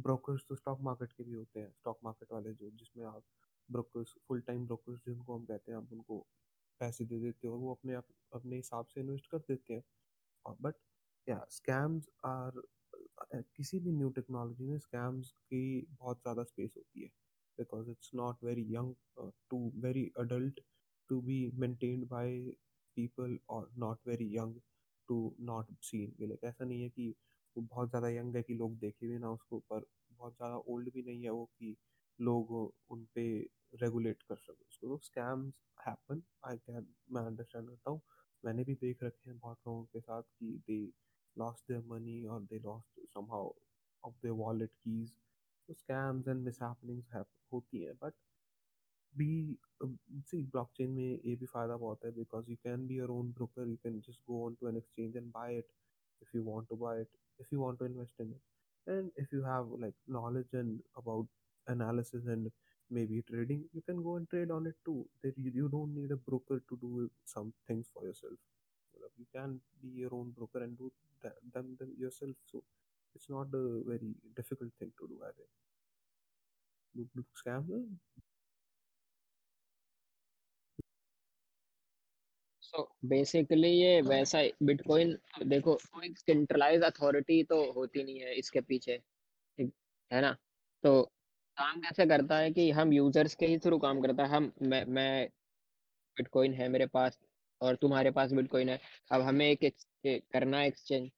ब्रोकर्स तो स्टॉक मार्केट के भी होते हैं, स्टॉक मार्केट वाले जो जिसमें आप ब्रोकर्स फुल टाइम ब्रोकर्स जिनको हम कहते हैं, आप उनको पैसे दे देते हो और वो अपने आप अपने हिसाब से इन्वेस्ट कर देते हैं। बट या स्कैम्स आर, किसी भी न्यू टेक्नोलॉजी में स्कैम्स की बहुत ज़्यादा स्पेस होती है, because it's not very young to very adult to be maintained by people और not very young to not seen. ऐसा नहीं है कि वो बहुत ज़्यादा यंग है कि लोग देखे भी ना उसको, पर बहुत ज़्यादा ओल्ड भी नहीं है वो कि लोग उन पर रेगुलेट कर सकें उसको। स्कैम्स हैपन, आई कैन, मैं अंडरस्टैंड करता हूँ, मैंने भी देख रखे हैं बहुत लोगों के साथ कि दे लॉस्ट देयर मनी और they lost somehow of their wallet keys. तो स्कैम्स एंड मिसहैपनिंग्स होती हैं, बट बी सी ब्लॉकचेन में ये भी फ़ायदा बहुत है because you can be your own broker, you can just go on to an exchange and buy it if you want to buy it, if you want to invest in it, and if you have like knowledge and about analysis and maybe trading, you can go and trade on it too. That you, you don't need a broker to do some things for yourself. You can be your own broker and do that, them, them yourself. So it's not a very difficult thing to do, I think. Look, look, scam. Basically ये वैसा bitcoin देखो, centralise authority तो होती नहीं है इसके पीछे, है ना, तो काम कैसे करता है कि हम यूजर्स के ही थ्रू काम करता है। हम मैं मैं बिटकॉइन है मेरे पास और तुम्हारे पास बिटकॉइन है, अब हमें एक, एक करना है एक्सचेंज,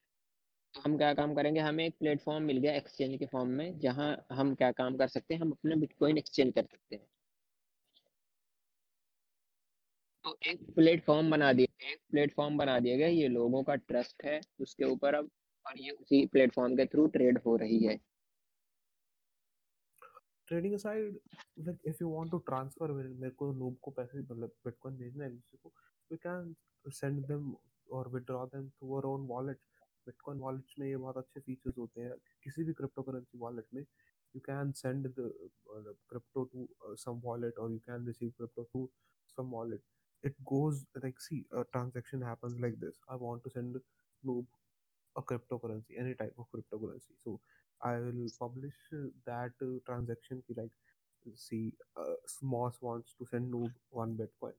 तो हम क्या काम करेंगे, हमें एक प्लेटफॉर्म मिल गया एक्सचेंज के फॉर्म में, जहाँ हम क्या काम कर सकते हैं, हम अपने बिटकॉइन एक्सचेंज कर सकते हैं। तो एक प्लेटफॉर्म बना दिया एक प्लेटफॉर्म बना दिया गया, ये लोगों का ट्रस्ट है उसके ऊपर अब, और ये उसी प्लेटफॉर्म के थ्रू ट्रेड हो रही है। Trading side, like if you want to transfer, मेरे को नूब को पैसे मतलब बिटकॉइन भेजना है किसी को, वी कैन सेंड देम और withdraw them through our own wallet. Bitcoin wallets में ये बहुत अच्छे फीचर्स होते हैं, किसी भी क्रिप्टो करेंसी वॉलेट में you can send the crypto to some wallet और you can receive crypto to some wallet. It goes like, see, a transaction happens like this. I want to send Noob a cryptocurrency, any type of cryptocurrency. So I will publish that uh, transaction. Ki, like, see, uh, Moss wants to send Noob one Bitcoin.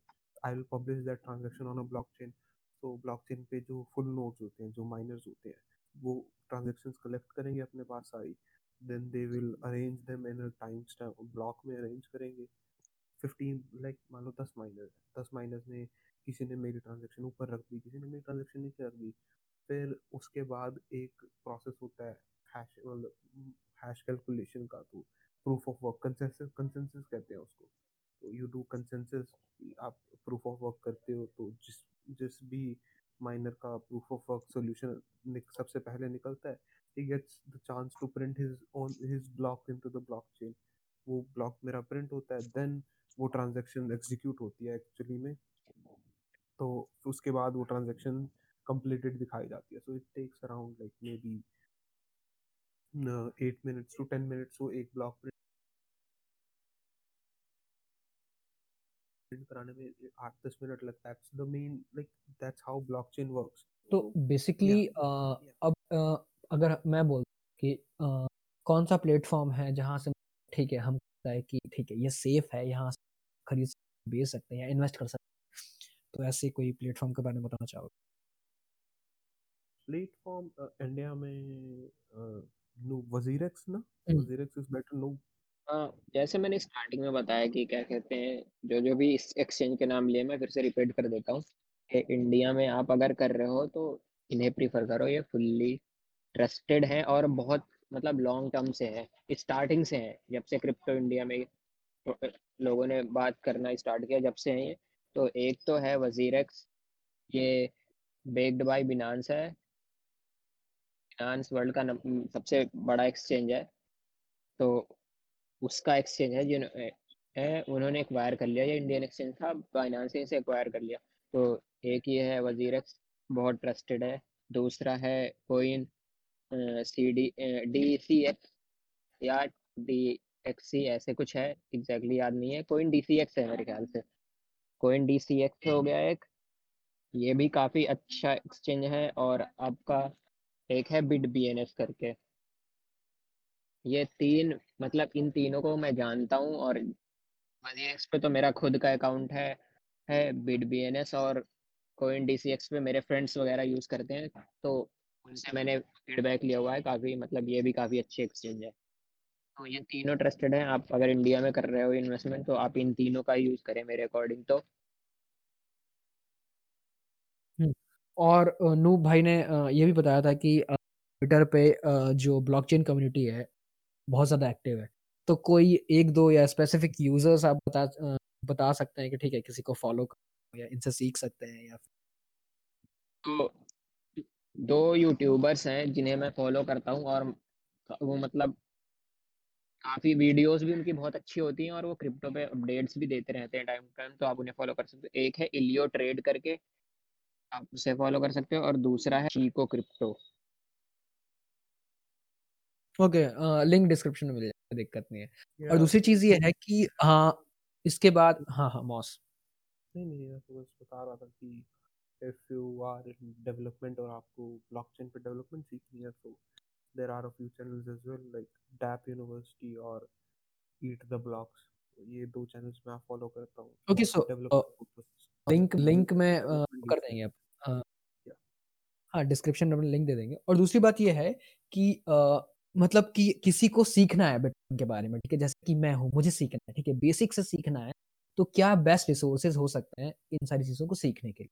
I will publish that transaction on a blockchain. So blockchain पे जो full nodes होते हैं, जो miners होते हैं, वो transactions collect करेंगे अपने पास सारी. Then they will arrange them in a timestamp. Block में arrange करेंगे. फिफ्टीन लाइक मान लो दस माइनर है, दस माइनर्स ने किसी ने मेरी ट्रांजेक्शन ऊपर रख दी, किसी ने मेरी ट्रांजेक्शन नीचे रख दी, फिर उसके बाद एक प्रोसेस होता है हैश मतलब हैश कैलकुलेशन का, तो proof of work consensus consensus कहते हैं उसको। तो यू डू कंसेंसस, आप प्रूफ ऑफ वर्क करते हो, तो जिस जिस भी माइनर का प्रूफ ऑफ वर्क सोल्यूशन सबसे पहले निकलता है, he gets the chance to print his on his block into the blockchain. वो ब्लॉक मेरा प्रिंट होता है, देन वो ट्रांजेक्शन एग्जीक्यूट होती है एक्चुअली में, तो उसके बाद वो ट्रांजेक्शन कंप्लीटेड दिखाई जाती है। So it takes around like maybe eight minutes to ten minutes वो एक ब्लॉक प्रिंट कराने में आठ दस मिनट लगता है। That's the main, like that's how blockchain works. तो बेसिकली अब uh, अगर मैं बोल कि uh, कौन सा प्लेटफॉर्म है जहाँ से ठीक है हम है कि ठीक है ये सेफ है, यहाँ खरीद बेच सकते हैं या इन्वेस्ट कर सकते हैं, तो ऐसे कोई प्लेटफॉर्म के बारे में बताना चाहोगे? प्लेटफॉर्म इंडिया में नो वजीरेक्स ना वजीरेक्स इज बेटर नो। हां, जैसे मैंने स्टार्टिंग में बताया कि क्या कहते हैं, जो जो भी एक्सचेंज के नाम लिए मैं फिर से रिपीट कर देता हूं कि इंडिया में आप अगर कर रहे हो तो इन्हें प्रीफर करो, ये फुल्ली ट्रस्टेड है और बहुत मतलब लॉन्ग टर्म से है, स्टार्टिंग से है, जब से क्रिप्टो इंडिया में लोगों ने बात करना स्टार्ट किया जब से है ये। तो एक तो है वजीरेक्स, ये बेक्ड बाय बिनांस है, बिनांस वर्ल्ड का सबसे बड़ा एक्सचेंज है, तो उसका एक्सचेंज है, है उन्होंने एक्वायर कर लिया, ये इंडियन एक्सचेंज था, बाइनेंस ने इसे एक्वायर कर लिया। तो एक ये है वजीरक्स, बहुत ट्रस्टेड है। दूसरा है coin C D D C X या डी एक्स सी ऐसे कुछ है, एग्जैक्टली याद नहीं है। कोइन डी सी एक्स है मेरे ख्याल से, कोइन डी सी एक्स हो गया एक, ये भी काफ़ी अच्छा एक्सचेंज है। और आपका एक है बिट बी एन एस करके। ये तीन, मतलब इन तीनों को मैं जानता हूँ। और वजीरक्स पे तो मेरा खुद का अकाउंट है है बिट बी एन एस, और कोइन डी सी एक्स पे मेरे फ्रेंड्स वगैरह यूज़ करते हैं, तो उनसे मैंने फीडबैक लिया हुआ है काफ़ी, मतलब ये भी काफ़ी अच्छे एक्सचेंज है। तो ये तीनों ट्रस्टेड हैं। आप अगर इंडिया में कर रहे हो इन्वेस्टमेंट तो आप इन तीनों का यूज़ करें मेरे अकॉर्डिंग तो। हम्म, और अ, नूब भाई ने अ, ये भी बताया था कि अ, ट्विटर पे अ, जो ब्लॉकचेन कम्युनिटी है बहुत ज़्यादा एक्टिव है, तो कोई एक दो या स्पेसिफिक यूजर्स आप बता अ, बता सकते हैं कि ठीक है किसी को फॉलो कर या इनसे सीख सकते हैं या तो दो यूट्यूबर्स हैं जिन्हें मैं फॉलो करता हूँ, और वो मतलब काफ़ी वीडियोस भी उनकी बहुत अच्छी होती हैं, और वो क्रिप्टो पे अपडेट्स भी देते रहते हैं टाइम टू टाइम, तो आप उन्हें फॉलो कर सकते हो। एक है इलियो ट्रेड करके, आप उसे फॉलो कर सकते हो, और दूसरा है Chico crypto. Okay, link description में मिल जाएगा, दिक्कत नहीं है। और यार दूसरी चीज़ ये है कि हाँ इसके बाद हाँ हाँ मॉस नहीं नहीं मैं तो बस बता रहा था कि if you are in development और आपको ब्लॉकचेन पे डेवलपमेंट सीखनी है, तो there are a few channels as well like Dapp University और ईट द ब्लॉक्स। ये दो चैनल्स मैं फॉलो करता हूँ ओके, सो लिंक लिंक में अ, कर देंगे आप, अ, हाँ डिस्क्रिप्शन में लिंक दे देंगे। और दूसरी बात ये है कि अ, मतलब कि किसी को सीखना है बिटकॉइन के बारे में, ठीक है, जैसे कि मैं हूँ, मुझे सीखना है, ठीक है, बेसिक से सीखना है, तो क्या बेस्ट रिसोर्सेज हो सकते हैं इन सारी चीज़ों को सीखने के लिए?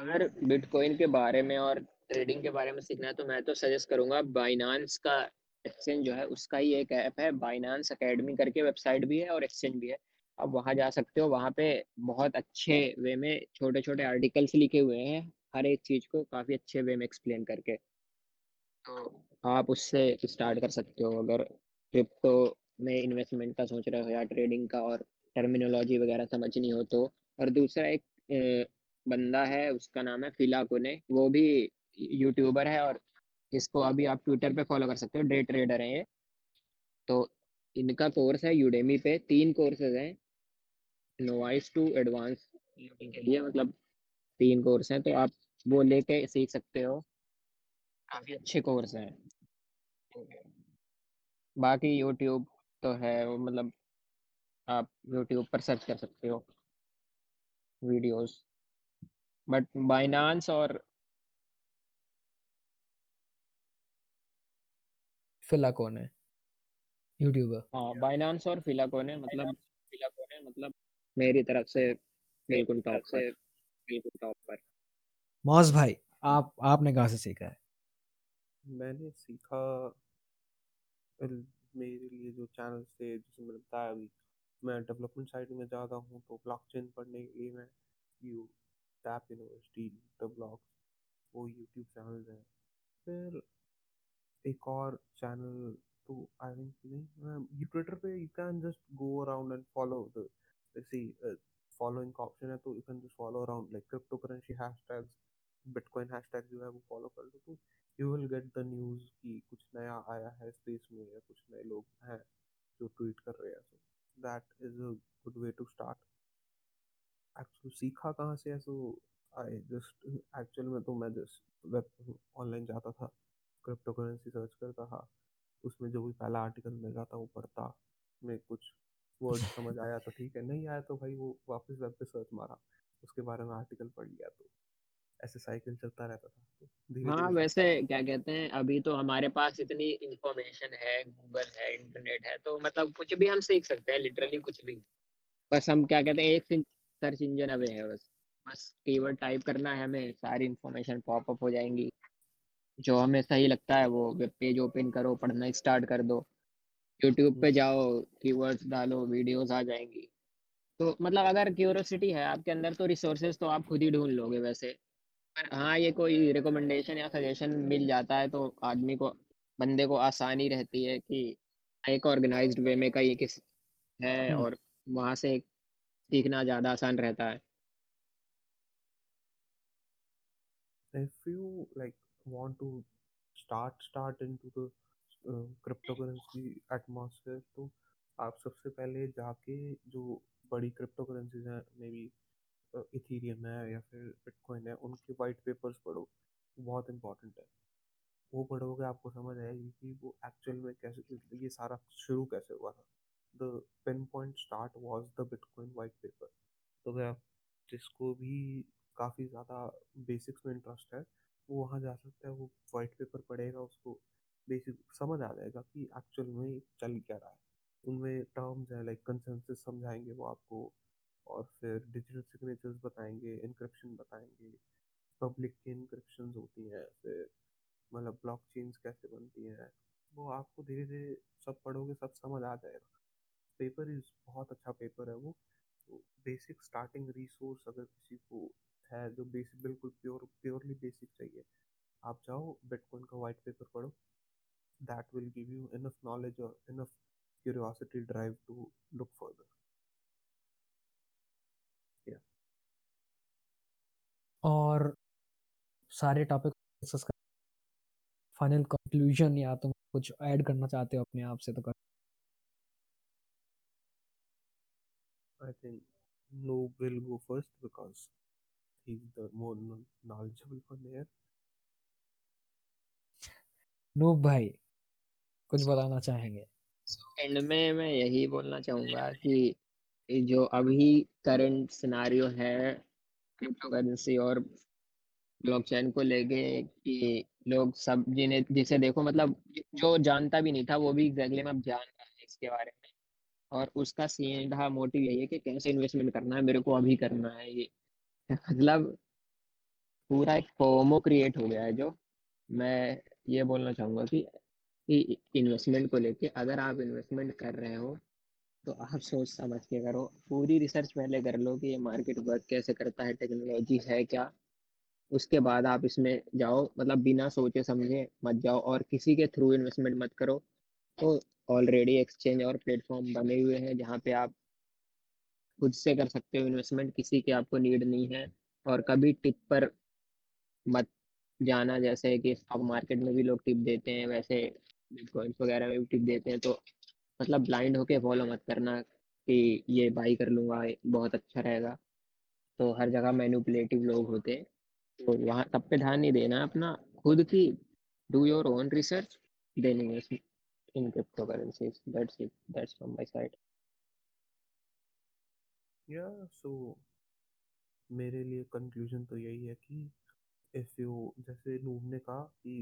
अगर बिटकॉइन के बारे में और ट्रेडिंग के बारे में सीखना है तो मैं तो सजेस्ट करूंगा बाइनांस का एक्सचेंज जो है, उसका ही एक ऐप है बाइनांस एकेडमी करके, वेबसाइट भी है और एक्सचेंज भी है, आप वहाँ जा सकते हो। वहाँ पे बहुत अच्छे वे में छोटे छोटे आर्टिकल्स लिखे हुए हैं, हर एक चीज़ को काफ़ी अच्छे वे में एक्सप्लेन करके, तो आप उससे स्टार्ट कर सकते हो अगर क्रिप्टो में इन्वेस्टमेंट का सोच रहे हो या ट्रेडिंग का, और टर्मिनोलॉजी वगैरह समझनी हो तो। और दूसरा एक अ, बंदा है, उसका नाम है फिला कोने, वो भी यूट्यूबर है, और इसको अभी आप ट्विटर पे फॉलो कर सकते हो, डे ट्रेडर हैं ये। तो इनका कोर्स है यूडेमी पे, तीन कोर्सेज हैं नोवाइस टू एडवांस लेवल के लिए, मतलब तीन कोर्स हैं, तो आप वो लेके सीख सकते हो, काफ़ी अच्छे कोर्स हैं। बाकी यूट्यूब तो है वो, मतलब आप यूट्यूब पर सर्च कर सकते हो वीडियोस, बट बाइनांस और फिला कौन है यूट्यूबर? हाँ बाइनांस और फिलाकोन है, मतलब फिलाकोन है, मतलब मेरी तरफ से बिल्कुल टॉप पर, बिल्कुल टॉप पर। मौज भाई, आप आपने कहाँ से सीखा है? मैंने सीखा अल- मेरे लिए जो चैनल से, जैसे मैंने बताया अभी मैं डेवलपमेंट साइड में ज़्यादा हूँ, तो ब्लॉकचेन पढ़ने के लिए मैं you Dapp University the blocks, वो यूट्यूब चैनल हैं। फिर एक और चैनल तो आई थिंक नहीं, यू ट्विटर पे you can just go around and follow the see following का ऑप्शन है, तो you can just follow around like crypto currency hash tags, bitcoin hash tag जो है वो फॉलो कर लो, तो you will get the news कि कुछ नया आया है स्पेस में या कुछ नए लोग हैं जो ट्वीट कर रहे हैं। So that is a good way to start. Actually सीखा कहाँ से है, सो आई जस्ट एक्चुअल में तो मैं जस्ट वेब ऑनलाइन जाता था, क्रिप्टो करेंसी सर्च करता था, उसमें जो भी पहला आर्टिकल मिल रहा था वो पढ़ता, में कुछ वर्ड समझ आया तो ठीक है, नहीं आया तो भाई वो वापस वेब पे सर्च मारा, उसके बारे में आर्टिकल पढ़ लिया, तो ऐसे साइकिल चलता रहता था, तो धीरे हाँ धीरे वैसे सीखा। क्या कहते हैं, अभी तो हमारे पास इतनी इंफॉर्मेशन है, गूगल है, इंटरनेट है, तो मतलब कुछ भी हम सीख सकते हैं, लिटरली कुछ भी। बस हम क्या कहते हैं, एक सर्च इंजन अवे है, बस बस कीवर्ड टाइप करना है, हमें सारी इंफॉर्मेशन पॉपअप हो जाएंगी, जो हमें सही लगता है वो वेब पेज ओपन करो, पढ़ना स्टार्ट कर दो, यूट्यूब पे हम्म, जाओ, कीवर्ड्स डालो, वीडियोस आ जाएंगी। तो मतलब अगर क्यूरोसिटी है आपके अंदर तो रिसोर्सेज तो आप खुद ही ढूंढ लोगे वैसे, पर हाँ ये कोई रिकमेंडेशन या सजेशन मिल जाता है तो आदमी को, बंदे को आसानी रहती है कि एक ऑर्गेनाइज्ड वे में कई किस है और वहाँ से सीखना ज़्यादा आसान रहता है. If you like want to start start into the uh, cryptocurrency atmosphere, तो आप सबसे पहले जाके जो बड़ी cryptocurrencies हैं, maybe uh, Ethereum है या फिर Bitcoin है, उनके white papers पढ़ो. बहुत important है. वो पढ़ोगे आपको समझ आएगी कि वो actual में कैसे ये सारा शुरू कैसे हुआ था. The pinpoint start was the Bitcoin white paper. तो अगर आप जिसको भी काफ़ी ज़्यादा बेसिक्स में इंटरेस्ट है वो वहाँ जा सकता है, वो वाइट पेपर पढ़ेगा, उसको बेसिक समझ आ जाएगा कि एक्चुअल में चल क्या रहा है. उनमें टर्म्स है लाइक कंसेंसस समझाएंगे वो आपको, और फिर डिजिटल सिग्नेचर्स बताएंगे, इनक्रिप्शन बताएंगे, पब्लिक की इनक्रिप्शन होती हैं, फिर मतलब ब्लॉकचेन्स कैसे बनती हैं, वो आपको धीरे धीरे सब पढ़ोगे सब समझ आ जाएगा. पेपर इज़ बहुत अच्छा पेपर है. वो बेसिक स्टार्टिंग रिसोर्स अगर किसी को है जो बेसिक बिल्कुल प्योर प्योरली बेसिक चाहिए, आप जाओ बिटकॉइन का वाइट पेपर पढ़ो. That will give you enough knowledge और enough curiosity drive to look further. या और सारे टॉपिक डिस्कस कर फाइनल कंक्लूजन, या तुम कुछ ऐड करना चाहते हो अपने आप से तो कर. I think no will go first because he's the more knowledgeable one there. No भाई कुछ बताना चाहेंगे? एंड में मैं यही बोलना चाहूँगा कि जो अभी करंट सिनारियो है क्रिप्टो करेंसी और ब्लॉकचेन को लेके कि लोग सब जिन्हें जिसे देखो मतलब जो जानता भी नहीं था वो भी एग्जैक्टली मैं अब जान रहा है इसके बारे में, और उसका सीधा मोटिव यही है कि कैसे इन्वेस्टमेंट करना है, मेरे को अभी करना है. ये मतलब पूरा एक फोमो क्रिएट हो गया है. जो मैं ये बोलना चाहूँगा कि इन्वेस्टमेंट को लेके अगर आप इन्वेस्टमेंट कर रहे हो तो आप सोच समझ के करो, पूरी रिसर्च पहले कर लो कि ये मार्केट वर्क कैसे करता है, टेक्नोलॉजी है क्या, उसके बाद आप इसमें जाओ. मतलब बिना सोचे समझे मत जाओ और किसी के थ्रू इन्वेस्टमेंट मत करो. तो ऑलरेडी एक्सचेंज और प्लेटफॉर्म बने हुए हैं जहाँ पे आप खुद से कर सकते हो इन्वेस्टमेंट, किसी की आपको नीड नहीं है. और कभी टिप पर मत जाना, जैसे कि स्टॉक मार्केट में भी लोग टिप देते हैं वैसे बिटकॉइंस वगैरह में भी टिप देते हैं, तो मतलब ब्लाइंड होके फॉलो मत करना कि ये बाई कर लूँगा बहुत अच्छा रहेगा. तो हर जगह मैनिपुलेटिव लोग होते हैं, तो वहाँ सब पे ध्यान नहीं देना, अपना खुद की डू योर ओन रिसर्च देनी in crypto currencies. That's it, that's from my side. Yeah so मेरे लिए कंक्लूजन तो यही है कि इफ़ यू जैसे नूब ने कहा कि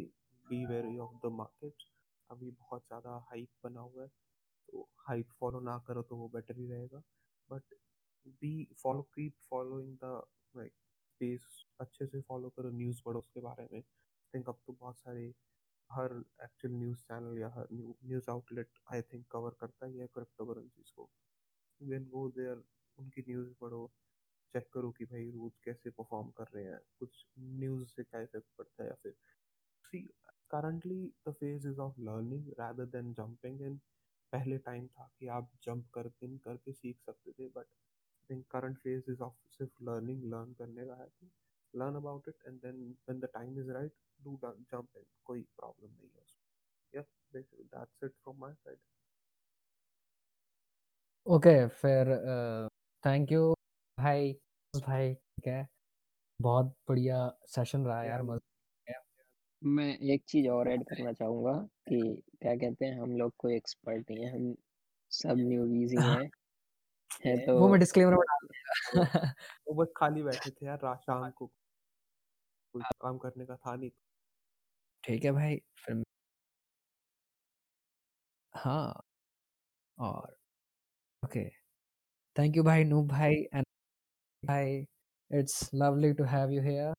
be very of the market, अभी बहुत ज़्यादा हाइप बना हुआ है तो हाइप फॉलो ना करो तो वो बेटर ही रहेगा. But be follow keep following the like space, अच्छे से फॉलो करो, न्यूज़ पढ़ो उसके बारे में. आई थिंक अब तो बहुत सारे हर एक्चुअल न्यूज़ चैनल या हर news outlet I think cover करता ही है क्रिप्टो करेंसीज को. वेन गो देयर उनकी न्यूज़ पढ़ो, चेक करो कि भाई रोज कैसे परफॉर्म कर रहे हैं, कुछ न्यूज़ से क्या इफेक्ट पड़ता है. या फिर see currently the phase is of learning rather than jumping in. पहले टाइम था कि आप जंप करके करके सीख सकते थे, but I think current phase is of सिर्फ लर्निंग, लर्न करने का है. Learn about it and then when the time is right do jump in, कोई प्रॉब्लम नहीं है उसमें. Yeah basically that's it from my side. Okay फिर thank you भाई भाई ठीक है, बहुत बढ़िया सेशन रहा यार, मजा आया. मैं एक चीज़ और ऐड करना चाहूँगा कि क्या कहते हैं, हम लोग कोई एक्सपर्ट नहीं है, हम सब न्यूबीज ही हैं है तो वो मैं डिस्क्लेमर बता दूँगा. वो बस खाली बैठे थे यार शाम को, कोई काम करने का था नहीं. ठीक है भाई फिर हाँ और ओके थैंक यू भाई नूब भाई. Hi, it's lovely to have you here.